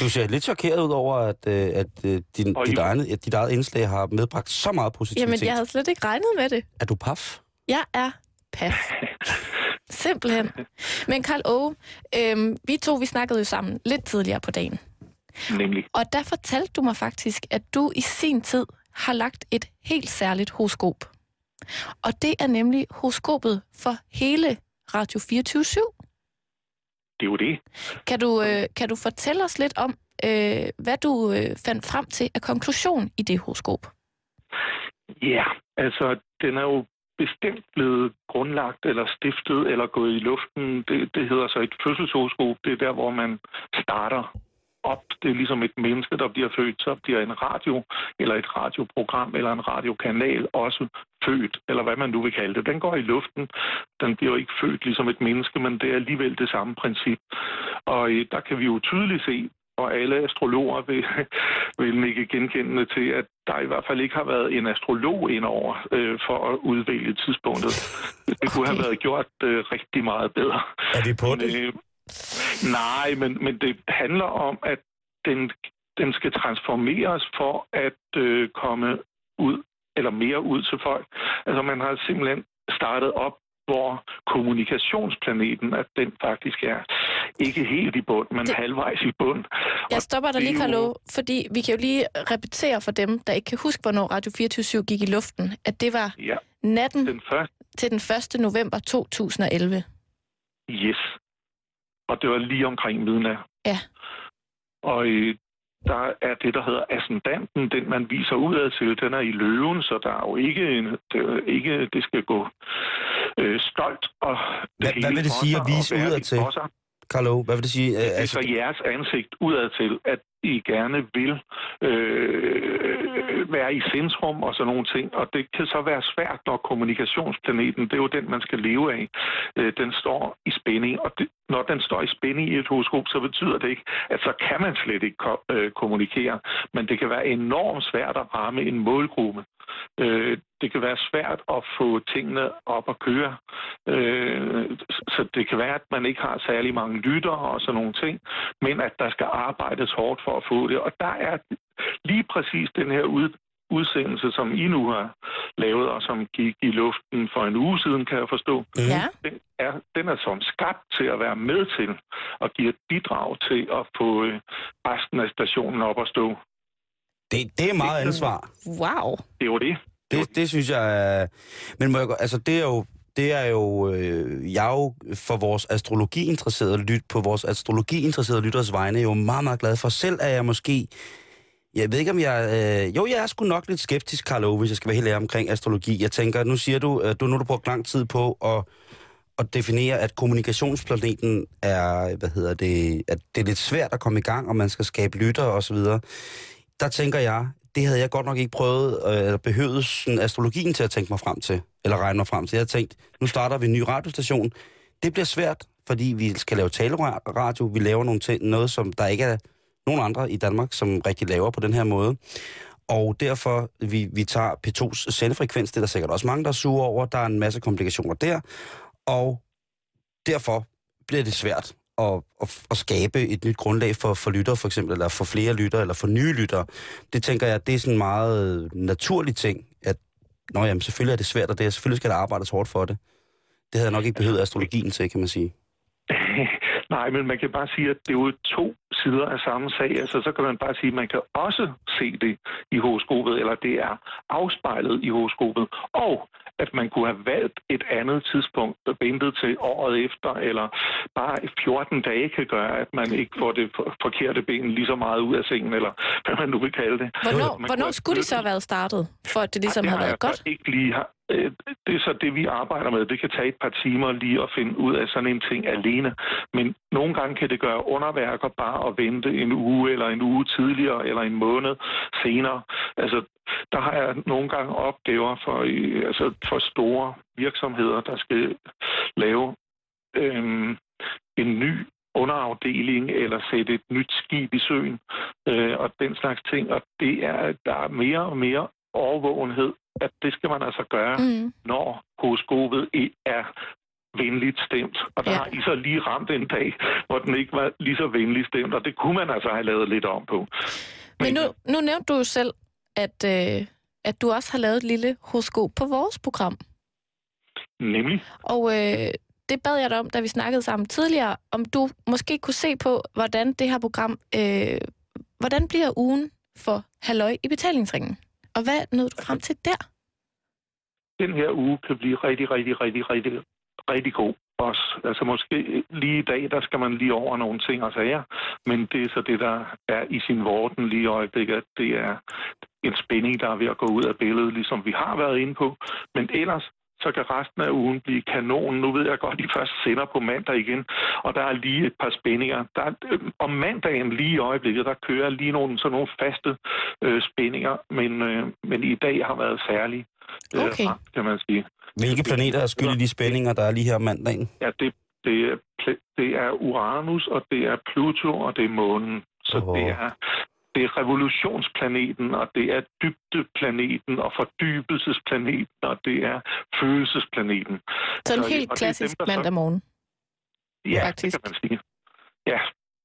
Du ser lidt chokeret ud over, at, at, at din, dit, eget, at dit eget indslag har medbragt så meget positivitet. Jamen, jeg havde slet ikke regnet med det. Er du paf? Jeg er paf. Simpelthen. Men Carl Aage, øh, vi to vi snakkede jo sammen lidt tidligere på dagen. Nemlig. Og der fortalte du mig faktisk, at du i sin tid har lagt et helt særligt horoskop. Og det er nemlig horoskopet for hele Radio fireogtyve syv. Det er jo det. Kan du, øh, kan du fortælle os lidt om, øh, hvad du øh, fandt frem til af konklusion i det horoskop? Ja, yeah, altså den er jo bestemt blevet grundlagt eller stiftet eller gået i luften. Det, det hedder så et fødselshoroskop. Det er der, hvor man starter op. Det er ligesom et menneske, der bliver født, så bliver en radio eller et radioprogram eller en radiokanal også født, eller hvad man nu vil kalde det. Den går i luften. Den bliver jo ikke født ligesom et menneske, men det er alligevel det samme princip. Og øh, der kan vi jo tydeligt se, og alle astrologer vil, vil nikke genkendende til, at der i hvert fald ikke har været en astrolog indover øh, for at udvælge tidspunktet. Det okay. kunne have været gjort øh, rigtig meget bedre. Er vi på det? Øh, Nej, men, men det handler om, at den, den skal transformeres for at øh, komme ud, eller mere ud til folk. Altså man har simpelthen startet op, hvor kommunikationsplaneten, at den faktisk er ikke helt i bund, men det... halvvejs i bund. Jeg og stopper dig lige, Carl Aage, fordi vi kan jo lige repetere for dem, der ikke kan huske, hvornår Radio fireogtyve syv gik i luften, at det var ja. natten den første... til den første november to tusind og elleve. Yes. Og det var lige omkring midnat. Ja. Og øh, der er det, der hedder ascendanten, den man viser udad til, den er i løven, så der er jo ikke, en, det, ikke det skal gå øh, stolt. Og det Hva, hele hvad vil det sige at vise udad til, Carl Aage? Hvad vil det sige? Øh, det er altså... så jeres ansigt udad til, at I gerne vil øh, være i centrum og sådan nogle ting. Og det kan så være svært, når kommunikationsplaneten, det er jo den, man skal leve af, øh, den står i spænding. Og det, når den står i spænding i et horoskop, så betyder det ikke, at så kan man slet ikke ko- øh, kommunikere. Men det kan være enormt svært at ramme en målgruppe. Øh, det kan være svært at få tingene op at køre. Øh, så det kan være, at man ikke har særlig mange lyttere og sådan nogle ting, men at der skal arbejdes hårdt for at få det. Og der er lige præcis den her ud, udsendelse, som I nu har lavet, og som gik i luften for en uge siden, kan jeg forstå. Ja. Den er, den er som skabt til at være med til, og give et bidrag til at få resten af stationen op at stå. Det, det er meget ansvar. Wow. Det er jo det. Det, det synes jeg er... Men må jeg, altså, det er jo... Det er jo, øh, jeg er jo for vores astrologi-interesserede lyt, på vores astrologi-interesserede lytters vegne, jo meget, meget glad for. Selv er jeg måske, jeg ved ikke om jeg, øh, jo, jeg er sgu nok lidt skeptisk, Carl Aage, hvis jeg skal være helt ærlig omkring astrologi. Jeg tænker, nu siger du, at du nu har brugt lang tid på at, at definere, at kommunikationsplaneten er, hvad hedder det, at det er lidt svært at komme i gang, og man skal skabe lytter og så videre. Der tænker jeg, det havde jeg godt nok ikke prøvet, eller behøvet sådan astrologien til at tænke mig frem til, eller regne mig frem til. Jeg havde tænkt, nu starter vi en ny radiostation. Det bliver svært, fordi vi skal lave taleradio, vi laver nogle ting, noget, som der ikke er nogen andre i Danmark, som rigtig laver på den her måde. Og derfor, vi, vi tager P to's sendefrekvens, det er der sikkert også mange, der suger over, der er en masse komplikationer der, og derfor bliver det svært at skabe et nyt grundlag for, for lyttere, for eksempel, eller for flere lyttere, eller for nye lyttere. Det tænker jeg, det er sådan en meget naturlig ting, at nå jamen, selvfølgelig er det svært, og det er, selvfølgelig skal der arbejdes hårdt for det. Det havde jeg nok ikke behøvet astrologien til, kan man sige. Nej, men man kan bare sige, at det er jo to sider af samme sag. Altså, så kan man bare sige, at man kan også se det i horoskopet, eller det er afspejlet i horoskopet, og at man kunne have valgt et andet tidspunkt, ventet til året efter, eller bare fjorten dage kan gøre, at man ikke får det forkerte ben lige så meget ud af sengen, eller hvad man nu vil kalde det. Hvornår, hvornår skulle det så have været startet, for at det ligesom ja, det har, har været godt? Ikke lige har. Det er så det, vi arbejder med. Det kan tage et par timer lige at finde ud af sådan en ting alene. Men nogle gange kan det gøre underværker bare at vente en uge, eller en uge tidligere, eller en måned senere. Altså, der har jeg nogle gange opgaver for, altså for store virksomheder, der skal lave øhm, en ny underafdeling eller sætte et nyt skib i søen øh, og den slags ting. Og det er, der er mere og mere overvågenhed, at det skal man altså gøre, mm. når horoskopet er venligt stemt. Og der ja. har I så lige ramt en dag, hvor den ikke var lige så venligt stemt, og det kunne man altså have lavet lidt om på. Men, Men nu, nu nævnte du jo selv, at, øh, at du også har lavet et lille horoskop på vores program. Nemlig. Og øh, det bad jeg dig om, da vi snakkede sammen tidligere, om du måske kunne se på, hvordan det her program, øh, hvordan bliver ugen for Halløj i Betalingsringen? Og hvad nåede du frem til der? Den her uge kan blive rigtig, rigtig, rigtig, rigtig, rigtig god også. Altså måske lige i dag, der skal man lige over nogle ting og sager, men det er så det, der er i sin vorden lige i øjeblikket, at det er en spænding, der er ved at gå ud af billedet, ligesom vi har været inde på. Men ellers så kan resten af ugen blive kanonen. Nu ved jeg godt, at de først sender på mandag igen, og der er lige et par spændinger. Der er, øh, om mandagen lige i øjeblikket, der kører lige nogle, sådan nogle faste øh, spændinger, men, øh, men i dag har været særlig, øh, okay. kan man sige. Hvilke planeter er skyld i de spændinger, der er lige her om mandagen? Ja, det, det, er, det er Uranus, og det er Pluto, og det er Månen. Så oh. det er... Det er revolutionsplaneten, og det er dybdeplaneten, og fordybelsesplaneten, og det er følelsesplaneten. Så en helt klassisk dem, mandag morgen? Ja, faktisk. Det kan man sige. Ja,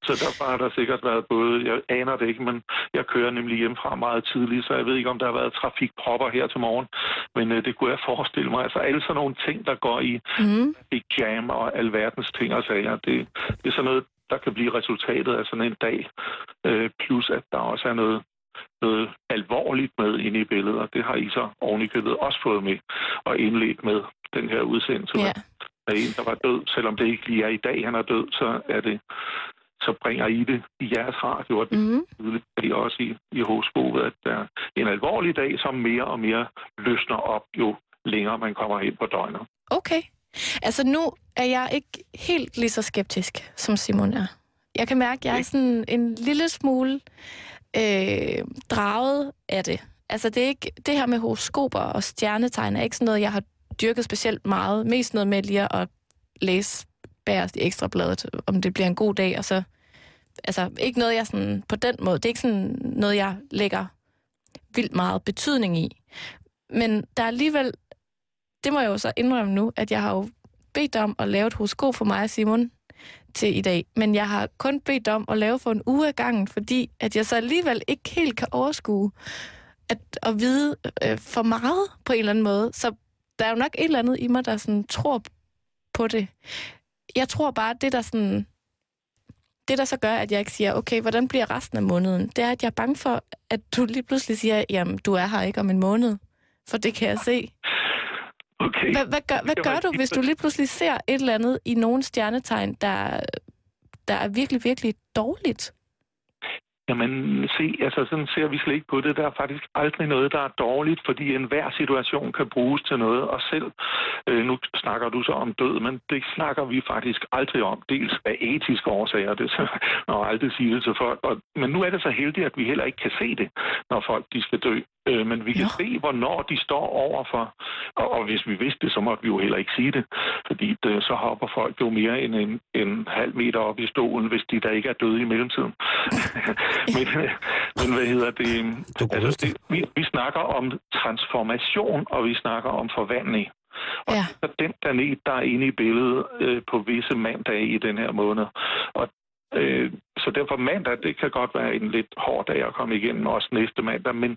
så der har der sikkert været både, jeg aner det ikke, men jeg kører nemlig hjemmefra meget tidligt, så jeg ved ikke, om der har været trafikpropper her til morgen, men øh, det kunne jeg forestille mig. Altså alle sådan nogle ting, der går i mm. jam og alverdens ting og sager, det, det er sådan noget, der kan blive resultatet af sådan en dag, øh, plus at der også er noget, noget alvorligt med inde i billedet, og det har I så ovenikøbet også fået med og indledt med den her udsendelse. Ja. At en, der var død, selvom det ikke lige er i dag, han er død, så er det, så bringer I det i jeres radio, og det mm-hmm. er også i, i horoskopet, at der er en alvorlig dag, som mere og mere løsner op, jo længere man kommer hen på døgnet. Okay. Altså nu er jeg ikke helt lige så skeptisk, som Simon er. Jeg kan mærke, at jeg er sådan en lille smule øh, draget af det. Altså det er ikke, det her med horoskoper og stjernetegn er ikke sådan noget, jeg har dyrket specielt meget. Mest noget med lige at læse bagerst i Ekstrabladet, om det bliver en god dag. Og så, altså ikke noget, jeg sådan på den måde, det er ikke sådan noget, jeg lægger vildt meget betydning i. Men der er alligevel... Det må jeg jo så indrømme nu, at jeg har jo bedt om at lave et horoskop for mig og Simon til i dag. Men jeg har kun bedt om at lave for en uge ad gangen, fordi at jeg så alligevel ikke helt kan overskue, at, at vide øh, for meget på en eller anden måde. Så der er jo nok et eller andet i mig, der sådan tror på det. Jeg tror bare, at det der, sådan, det, der så gør, at jeg ikke siger, okay, hvordan bliver resten af måneden? Det er, at jeg er bange for, at du lige pludselig siger, jamen, du er her ikke om en måned. For det kan jeg se. Okay. Hvad, hvad gør, hvad gør du, hvis du lige pludselig ser et eller andet i nogen stjernetegn, der, der er virkelig, virkelig dårligt? Jamen, se, altså sådan ser vi slet ikke på det. Der er faktisk aldrig noget, der er dårligt, fordi enhver situation kan bruges til noget. Og selv, øh, nu snakker du så om død, men det snakker vi faktisk aldrig om. Dels af etiske årsager, det så, og aldrig siger det til folk. Og, men nu er det så heldigt, at vi heller ikke kan se det, når folk de skal dø. Øh, men vi kan ja. se, hvornår de står overfor. Og, og hvis vi vidste det, så måtte vi jo heller ikke sige det. Fordi det, så hopper folk jo mere end en, en halv meter op i stolen, hvis de der ikke er døde i mellemtiden. Men, men hvad hedder det? Altså, det vi, vi snakker om transformation, og vi snakker om forvandling. Og ja. det er den planet, der er inde i billedet øh, på visse mandage i den her måned. Og øh, så derfor mandag, det kan godt være en lidt hård dag at komme igennem, også næste mandag. Men,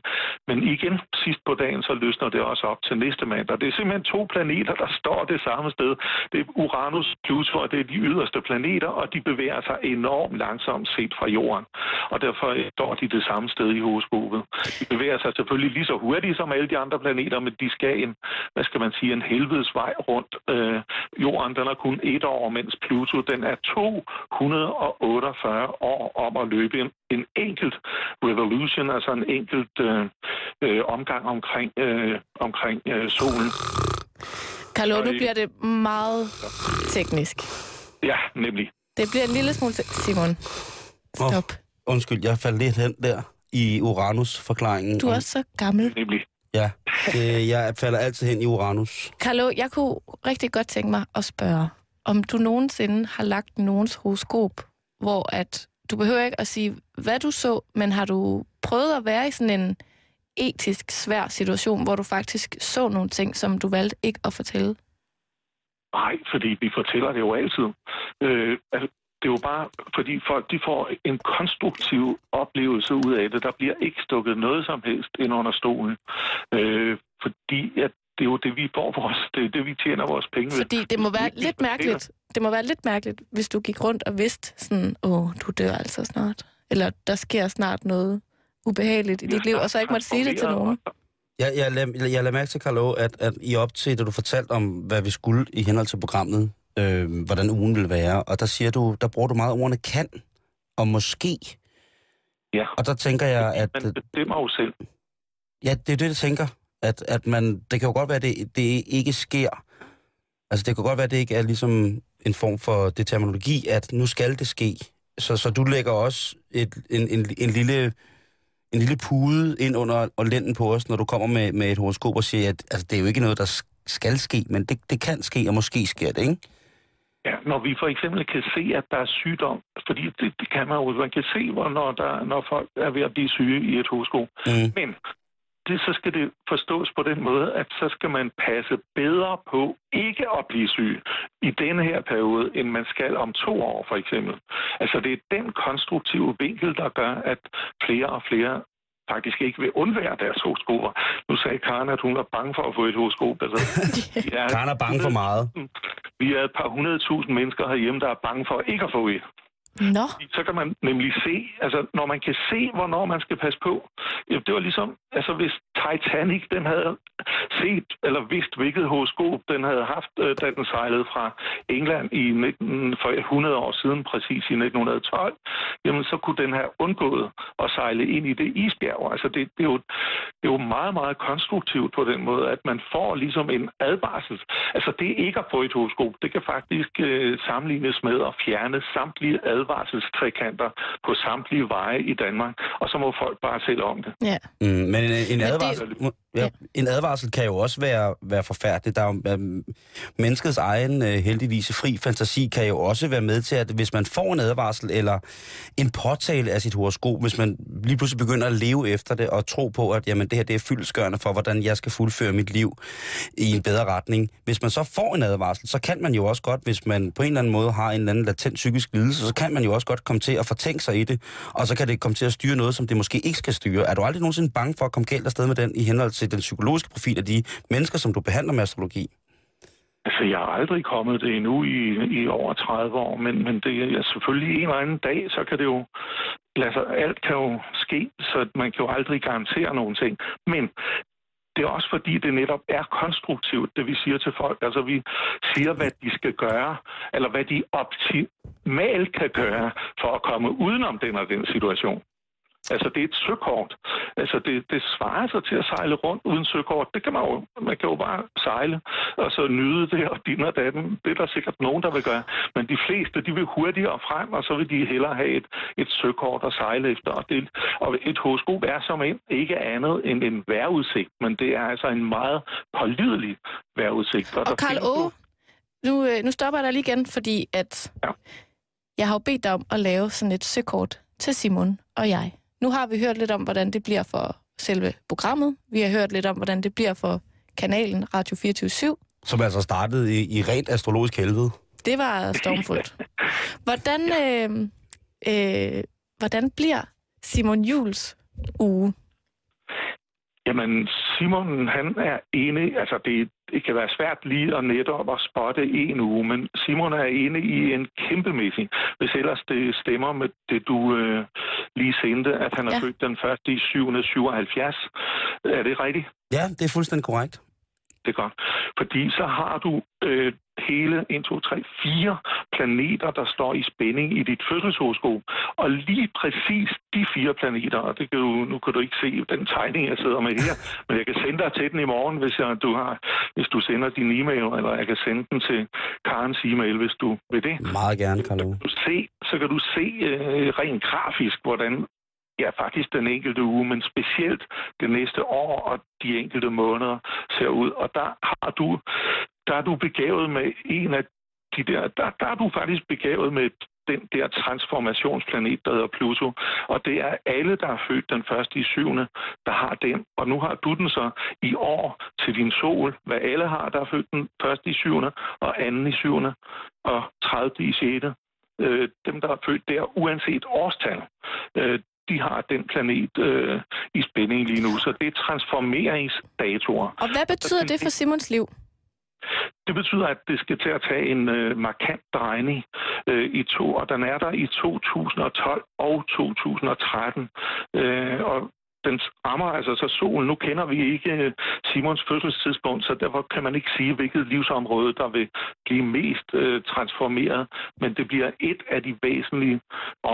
men igen, sidst på dagen, så løsner det også op til næste mandag. Det er simpelthen to planeter, der står det samme sted. Det er Uranus, Pluto, og det er de yderste planeter, og de bevæger sig enormt langsomt set fra jorden. Og derfor står de det samme sted i horoskopet. De bevæger sig selvfølgelig lige så hurtigt som alle de andre planeter, men de skal en, hvad skal man sige, en helvedes vej rundt. Øh, jorden, den er kun et år, mens Pluto, den er to hundrede og otteogfyrre år om at løbe en, en enkelt revolution, altså en enkelt øh, øh, omgang omkring, øh, omkring øh, solen. Carlo, nu bliver det meget teknisk. Ja, nemlig. Det bliver en lille smule... Simon, stop. Oh, undskyld, jeg faldt lidt hen der i Uranus-forklaringen. Du er også så gammel. Nemlig. Ja, det, jeg falder altid hen i Uranus. Carlo, jeg kunne rigtig godt tænke mig at spørge, om du nogensinde har lagt nogens horoskop, hvor at du behøver ikke at sige, hvad du så, men har du prøvet at være i sådan en etisk svær situation, hvor du faktisk så nogle ting, som du valgte ikke at fortælle? Nej, fordi vi fortæller det jo altid. Øh, altså, det er jo bare, fordi folk de får en konstruktiv oplevelse ud af det. Der bliver ikke stukket noget som helst ind under stolen. Øh, fordi at det er jo det, vi får vores, det er det, vi tjener vores penge ved. Fordi det må være lidt mærkeligt, det må være lidt mærkeligt, hvis du gik rundt og vidste sådan, åh, du dør altså snart, eller der sker snart noget ubehageligt i dit liv, og så ikke måtte sige det til nogen. Jeg, jeg, lad, jeg lader mærke til, Carlo, at, at I op til, da du fortalte om, hvad vi skulle i henhold til programmet, øh, hvordan ugen ville være, og der siger du, der bruger du meget ordene kan, og måske. Ja. Og der tænker jeg, at... Man bestemmer jo selv. Ja, det er det, jeg tænker. At, at man, det kan jo godt være, at det, det ikke sker. Altså, det kan godt være, at det ikke er ligesom en form for det terminologi, at nu skal det ske. Så, så du lægger også et, en, en, en, lille, en lille pude ind under og lænden på os, når du kommer med, med et horoskop og siger, at altså, det er jo ikke noget, der skal ske, men det, det kan ske, og måske sker det, ikke? Ja, når vi for eksempel kan se, at der er sygdom, fordi det, det kan man jo, man kan se, når, der, når folk er ved at blive syge i et horoskop. Mm. Men... Det, så skal det forstås på den måde, at så skal man passe bedre på ikke at blive syg i denne her periode, end man skal om to år, for eksempel. Altså, det er den konstruktive vinkel, der gør, at flere og flere faktisk ikke vil undvære deres horoskoper. Nu sagde Karen, at hun er bange for at få et horoskop. Altså, er Karen er bange for meget. Vi er et par hundrede tusind mennesker herhjemme, der er bange for ikke at få et. No. Så kan man nemlig se, altså når man kan se, hvornår man skal passe på. Det var ligesom, altså hvis Titanic, den havde set, eller vidst, hvilket horoskop den havde haft, da den sejlede fra England i nitten hundrede år siden, præcis i nitten tolv, jamen så kunne den have undgået at sejle ind i det isbjerg. Altså det, det, er jo, det er jo meget, meget konstruktivt på den måde, at man får ligesom en advarsel. Altså det ikke at få et horoskop, det kan faktisk øh, sammenlignes med at fjerne samtlige advarsler advarselstrekanter på samtlige veje i Danmark, og så må folk bare selv om det. Ja. Mm, men en, en advarsel... Det, Ja. En advarsel kan jo også være, være forfærdelig. Der er jo, øh, menneskets egen øh, heldigvis fri fantasi kan jo også være med til, at hvis man får en advarsel eller en påtale af sit horoskop, hvis man lige pludselig begynder at leve efter det og tro på, at jamen, det her det er fyldestgørende for, hvordan jeg skal fuldføre mit liv i en bedre retning. Hvis man så får en advarsel, så kan man jo også godt, hvis man på en eller anden måde har en eller anden latent psykisk lidelse, så kan man jo også godt komme til at fortænke sig i det, og så kan det komme til at styre noget, som det måske ikke skal styre. Er du aldrig nogensinde bange for at komme galt afsted med den i henhold til den psykologiske profil af de mennesker, som du behandler med astrologi? Altså, jeg har aldrig kommet det endnu i, i over tredive år, men, men det er selvfølgelig en eller anden dag, så kan det jo... Altså, alt kan jo ske, så man kan jo aldrig garantere nogen ting. Men det er også fordi, det netop er konstruktivt, det vi siger til folk. Altså, vi siger, hvad de skal gøre, eller hvad de optimalt kan gøre for at komme udenom den og den situation. Altså, det er et søkort. Altså, det, det svarer sig til at sejle rundt uden søkort. Det kan man jo. Man kan jo bare sejle og så nyde det og din og datten. Det er der sikkert nogen, der vil gøre. Men de fleste, de vil hurtigere frem, og så vil de hellere have et, et søkort at sejle efter. Og, det, og et horoskop er som en, ikke andet end en vejrudsigt, men det er altså en meget pålidelig vejrudsigt. Og, og Carl Aage, nu, nu stopper jeg dig lige igen, fordi at ja. Jeg har jo bedt dig om at lave sådan et søkort til Simon og jeg. Nu har vi hørt lidt om, hvordan det bliver for selve programmet. Vi har hørt lidt om, hvordan det bliver for kanalen Radio fireogtyve syv. Som altså startede i, i rent astrologisk helvede. Det var stormfuldt. Hvordan, øh, øh, hvordan bliver Simon Juhls uge? Jamen, Simon, han er inde, altså det, det kan være svært lige at netop at spotte en uge, men Simon er inde i en kæmpemæssig, hvis ellers det stemmer med det, du øh, lige sendte, at han er ja. født den første i syvende syvoghalvfjerds. Er det rigtigt? Ja, det er fuldstændig korrekt. Det er godt. Fordi så har du øh, hele en, to, tre, fire planeter, der står i spænding i dit fødselshoroskop. Og lige præcis de fire planeter, og det kan du, nu kan du ikke se den tegning, jeg sidder med her, men jeg kan sende dig til den i morgen, hvis, jeg, du, har, hvis du sender din e-mail, eller jeg kan sende den til Karens e-mail, hvis du vil det. Meget gerne, Carl. Så kan du se øh, rent grafisk, hvordan... Ja, faktisk den enkelte uge, men specielt det næste år og de enkelte måneder ser ud. Og der har du, der er du begavet med en af de der, der, der er du faktisk begavet med den der transformationsplanet, der hedder Pluto. Og det er alle, der er født den første i syvende, der har den. Og nu har du den så i år til din sol, hvad alle har, der er født den første i syvende, og anden i syvende, og tredivte i sjette. Øh, dem, der er født der, uanset årstal. Øh, de har den planet øh, i spænding lige nu, så det er transformeringsdatoer. Og hvad betyder det for Simons liv? Det betyder, at det skal til at tage en øh, markant drejning øh, i to, og den er der i to tusind og tolv og to tusind og tretten. Øh, og den rammer altså så solen. Nu kender vi ikke Simons fødselstidspunkt, så derfor kan man ikke sige, hvilket livsområde, der vil blive mest øh, transformeret. Men det bliver et af de væsentlige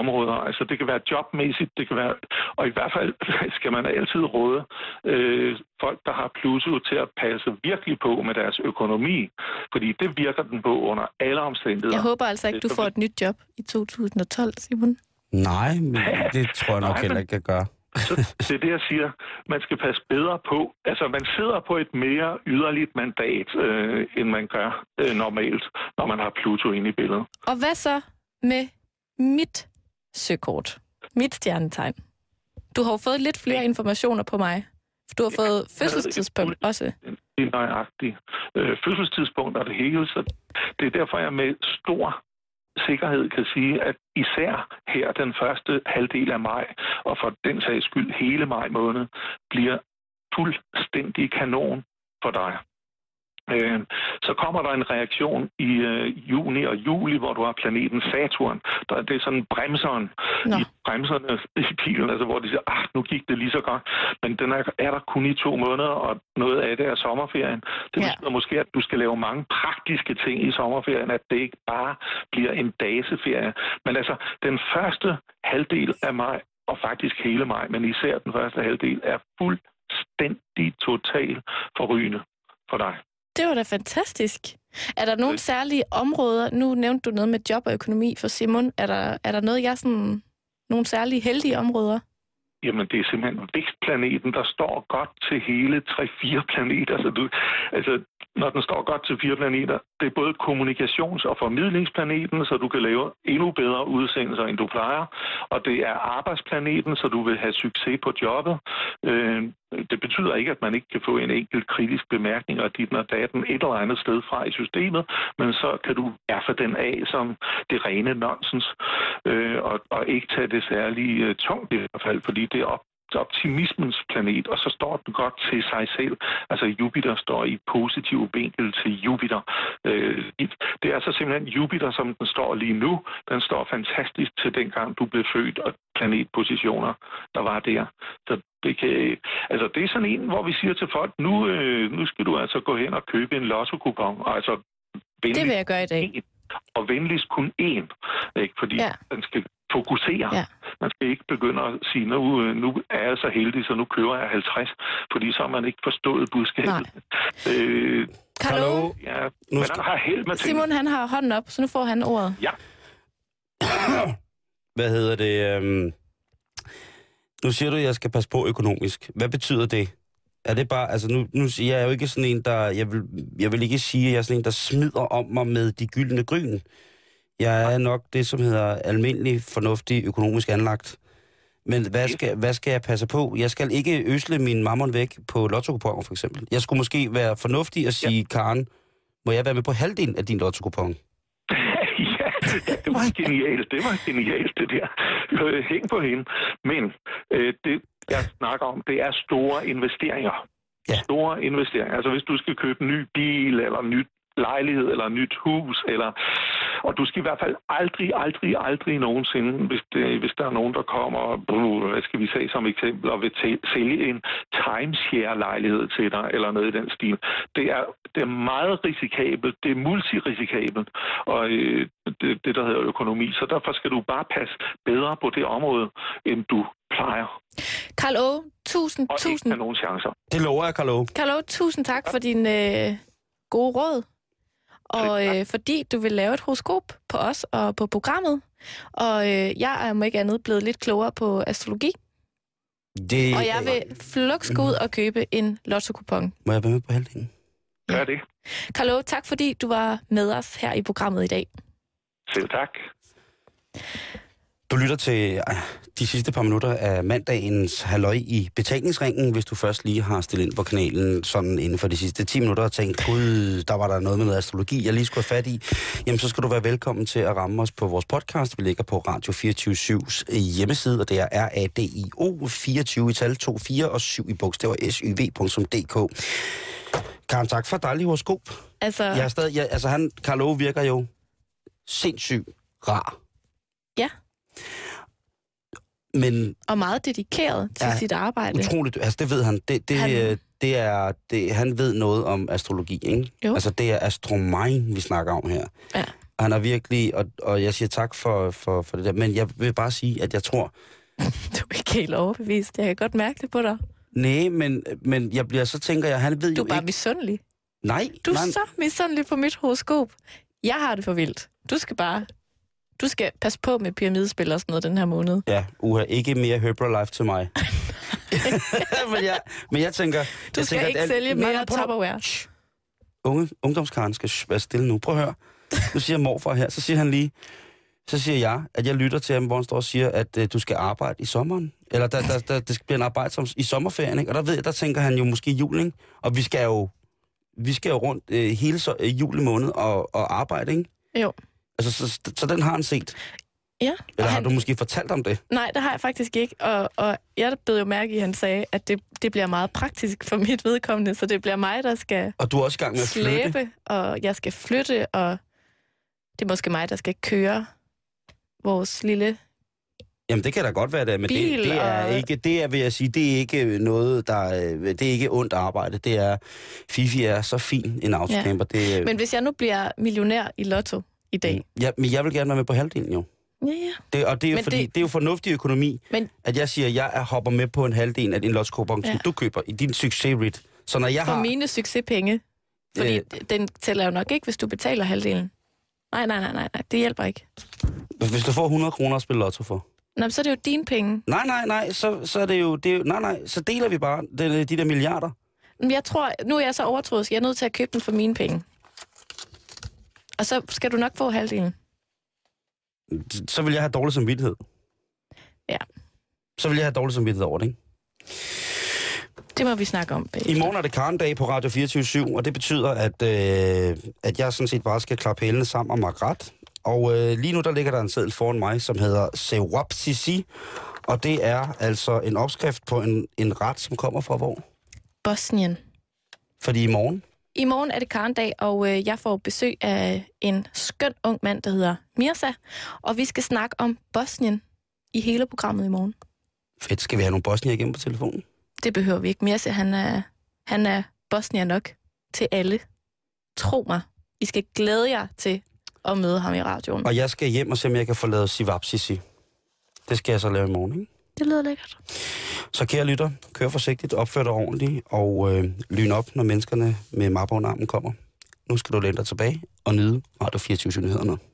områder. Altså det kan være jobmæssigt, det kan være... Og i hvert fald skal man altid råde øh, folk, der har Pluto, til at passe virkelig på med deres økonomi. Fordi det virker den på under alle omstændigheder. Jeg håber altså ikke, du får et nyt job i to tusind og tolv, Simon. Nej, men det tror jeg nok heller ikke, jeg gør. Så det er det, jeg siger. Man skal passe bedre på. Altså, man sidder på et mere yderligt mandat, øh, end man gør øh, normalt, når man har Pluto inde i billedet. Og hvad så med mit søkort? Mit stjernetegn? Du har jo fået lidt flere informationer på mig. Du har fået ja, fødselstidspunkt det, også. Det er nøjagtigt. Øh, fødselstidspunkt er det hele, så det er derfor, jeg med stor sikkerhed kan sige, at især her den første halvdel af maj, og for den sags skyld hele maj måned, bliver fuldstændig kanon for dig. Øh, så kommer der en reaktion i øh, juni og juli, hvor du har planeten Saturn. Der, det er sådan bremseren no. i bremserne i bilen, altså hvor de siger, ah, nu gik det lige så godt. Men den er, er der kun i to måneder, og noget af det er sommerferien. Det ja. betyder måske, at du skal lave mange praktiske ting i sommerferien, at det ikke bare bliver en daseferie. Men altså, den første halvdel af maj, og faktisk hele maj, men især den første halvdel, er fuldstændig total forrygende for dig. Det var da fantastisk. Er der nogle særlige områder? Nu nævnte du noget med job og økonomi for Simon. Er der, er der noget, jeg sådan... Nogle særlige heldige områder? Jamen, det er simpelthen vækstplaneten, der står godt til hele tre-fire planeter. Så du, altså, når den står godt til fire planeter, det er både kommunikations- og formidlingsplaneten, så du kan lave endnu bedre udsendelser, end du plejer. Og det er arbejdsplaneten, så du vil have succes på jobbet. Øh, det betyder ikke, at man ikke kan få en enkelt kritisk bemærkning af dit og daten et eller andet sted fra i systemet, men så kan du erfare den af som det rene nonsens, øh, og, og ikke tage det særlig øh, tungt i hvert fald, fordi det er op optimismens planet, og så står den godt til sig selv. Altså Jupiter står i positiv vinkel til Jupiter. Øh, det er så simpelthen Jupiter, som den står lige nu. Den står fantastisk til dengang du blev født, og planetpositioner, der var der. Så det, kan, altså det er sådan en, hvor vi siger til folk, nu, øh, nu skal du altså gå hen og købe en lotto-kupon. Altså, det vil jeg gøre i dag. Og venligst kun én, ikke? Fordi ja. Den skal fokusere. Ja. Man skal ikke begynde at sige, nu, nu er jeg så heldig, så nu kører jeg halvtreds, fordi så har man ikke forstået budskabet. Øh, Hallo? Ja, nu skal... han har held med Simon, ting. Han har hånden op, så nu får han ordet. Ja. Hvad hedder det? Øhm... Nu siger du, at jeg skal passe på økonomisk. Hvad betyder det? Er det bare, altså nu, nu jeg er jo ikke sådan en, der, jeg vil, jeg vil ikke sige, at jeg er sådan en, der smider om mig med de gyldne gryn. Jeg er nok det, som hedder almindelig, fornuftig, økonomisk anlagt. Men hvad skal, hvad skal jeg passe på? Jeg skal ikke øsle min mammon væk på lottokuponen, for eksempel. Jeg skulle måske være fornuftig og sige, ja. Karen, må jeg være med på halvdelen af din lottokupon? Ja, det var genialt. Det var genialt, det der. Hæng på hende. Men øh, det, jeg snakker om, det er store investeringer. Ja. Store investeringer. Altså, hvis du skal købe en ny bil, eller en ny lejlighed, eller en nyt hus, eller... Og du skal i hvert fald aldrig, aldrig, aldrig nogensinde, hvis, det, hvis der er nogen, der kommer, hvad skal vi sige som eksempel, og vil tæ- sælge en timeshare-lejlighed til dig, eller noget i den stil. Det er, det er meget risikabelt, det er multirisikabelt, og øh, det, det, der hedder økonomi. Så derfor skal du bare passe bedre på det område, end du plejer. Carl Aage, tusind, og tusind. Og ikke nogen chancer. Det lover jeg, Carl Aage. Carl Aage, tusind tak for din øh, gode råd. Og øh, fordi du vil lave et horoskop på os og på programmet. Og øh, jeg er om ikke andet blevet lidt klogere på astrologi. Det... Og jeg vil fluks gå ud og købe en lotto-kupon. Må jeg være med på halvdelen? Ja. Gør det. Carl Aage, tak fordi du var med os her i programmet i dag. Selv tak. Du lytter til de sidste par minutter af mandagens Halløj i Betalingsringen, hvis du først lige har stillet ind på kanalen sådan inden for de sidste ti minutter og tænkt, gud, der var der noget med noget astrologi, jeg lige skulle have fat i. Jamen, så skal du være velkommen til at ramme os på vores podcast. Vi ligger på Radio fireogtyve syv's hjemmeside, og det er R A D I O fireogtyve i tal, to fire og syv i bogstaver syv punktum d k. Karen, tak for dejlig horoskop. Altså... Jeg er stadig, jeg, altså han, Carl Aage virker jo sindssygt rar. Ja. Men, og meget dedikeret til ja, sit arbejde. Utroligt, altså det ved han. Det, det, han, det er, det, han ved noget om astrologi, ikke? Jo. Altså det er astromain, vi snakker om her. Ja. Han er virkelig, og, og jeg siger tak for, for, for det der, men jeg vil bare sige, at jeg tror... Du er ikke helt overbevist, jeg kan godt mærke det på dig. Næh, men, men jeg bliver så tænker jeg, han ved jo ikke... Du er bare ikke... misundelig. Nej. Du er nej. Så misundelig på mit horoskop. Jeg har det for vildt. Du skal bare... Du skal passe på med pyramidespil og sådan noget den her måned. Ja, uha, ikke mere Herbalife til mig. men, jeg, men jeg tænker... Du jeg skal tænker, ikke at, sælge nej, mere Tupperware. Unge, ungdomskaren skal være stille nu. Prøv at høre. Nu siger morfar her, så siger han lige... Så siger jeg, at jeg lytter til ham, hvor han står og siger, at øh, du skal arbejde i sommeren. Eller der, der, der, det bliver en arbejde som, i sommerferien, ikke? Og der ved jeg, der tænker han jo måske jul, ikke? Og vi skal jo, vi skal jo rundt øh, hele så, øh, julemåned og, og arbejde, ikke? Jo. Altså, så, så den har han set? Ja. Eller har han... du måske fortalt om det? Nej, det har jeg faktisk ikke, og, og jeg bed jo mærke i, at han sagde, at det, det bliver meget praktisk for mit vedkommende, så det bliver mig, der skal og du er også i gang med at slæbe, flytte. Og jeg skal flytte, og det er måske mig, der skal køre vores lille jamen, det kan da godt være, det er, men bil, det, det er og... ikke, det er, vil jeg sige, det er ikke noget, der, det er ikke ondt arbejde, det er, Fifi er så fin en autocamper. Ja. Det er... Men hvis jeg nu bliver millionær i lotto, i dag. Ja, men jeg vil gerne være med på halvdelen, jo. Ja, ja. Det, og det er jo, fordi, det... det er jo fornuftig økonomi, men... at jeg siger, at jeg hopper med på en halvdel af en lottokupon, ja. Som du køber i din succesrit. Så når jeg for har... mine succespenge. Fordi øh... den tæller jo nok ikke, hvis du betaler halvdelen. Nej, nej, nej, nej, nej. Det hjælper ikke. Hvis du får hundrede kroner at spille lotto for, Nå, så er det jo dine penge. Nej, nej, nej, så, så er det jo, det er jo... Nej, nej, så deler vi bare de, de der milliarder. Men jeg tror, nu er jeg så overtroisk, jeg er nødt til at købe den for mine penge. Og så skal du nok få halvdelen. Så vil jeg have dårlig samvittighed. Ja. Så vil jeg have dårlig samvittighed over det, ikke? Det må vi snakke om. Baby. I morgen er det Karen-dag på Radio fireogtyve syv, og det betyder, at, øh, at jeg sådan set bare skal klappe hælene sammen og makke ret. Og øh, lige nu, der ligger der en seddel foran mig, som hedder Ćevapčići, og det er altså en opskrift på en, en ret, som kommer fra hvor? Bosnien. Fordi i morgen? I morgen er det Karen-dag, og øh, jeg får besøg af en skøn ung mand, der hedder Mirza, og vi skal snakke om Bosnien i hele programmet i morgen. Fedt. Skal vi have nogle bosnier igennem på telefonen? Det behøver vi ikke. Mirza, han er, han er bosnier nok til alle. Tro mig, I skal glæde jer til at møde ham i radioen. Og jeg skal hjem og se, om jeg kan få lavet Ćevapčići. Det skal jeg så lave i morgen, ikke? Det lyder lækkert. Så kære lytter, kør forsigtigt, opfør dig ordentligt, og øh, lyn op, når menneskerne med mappe under armen kommer. Nu skal du læne dig tilbage og nyde Radio fireogtyve syv-nyhederne.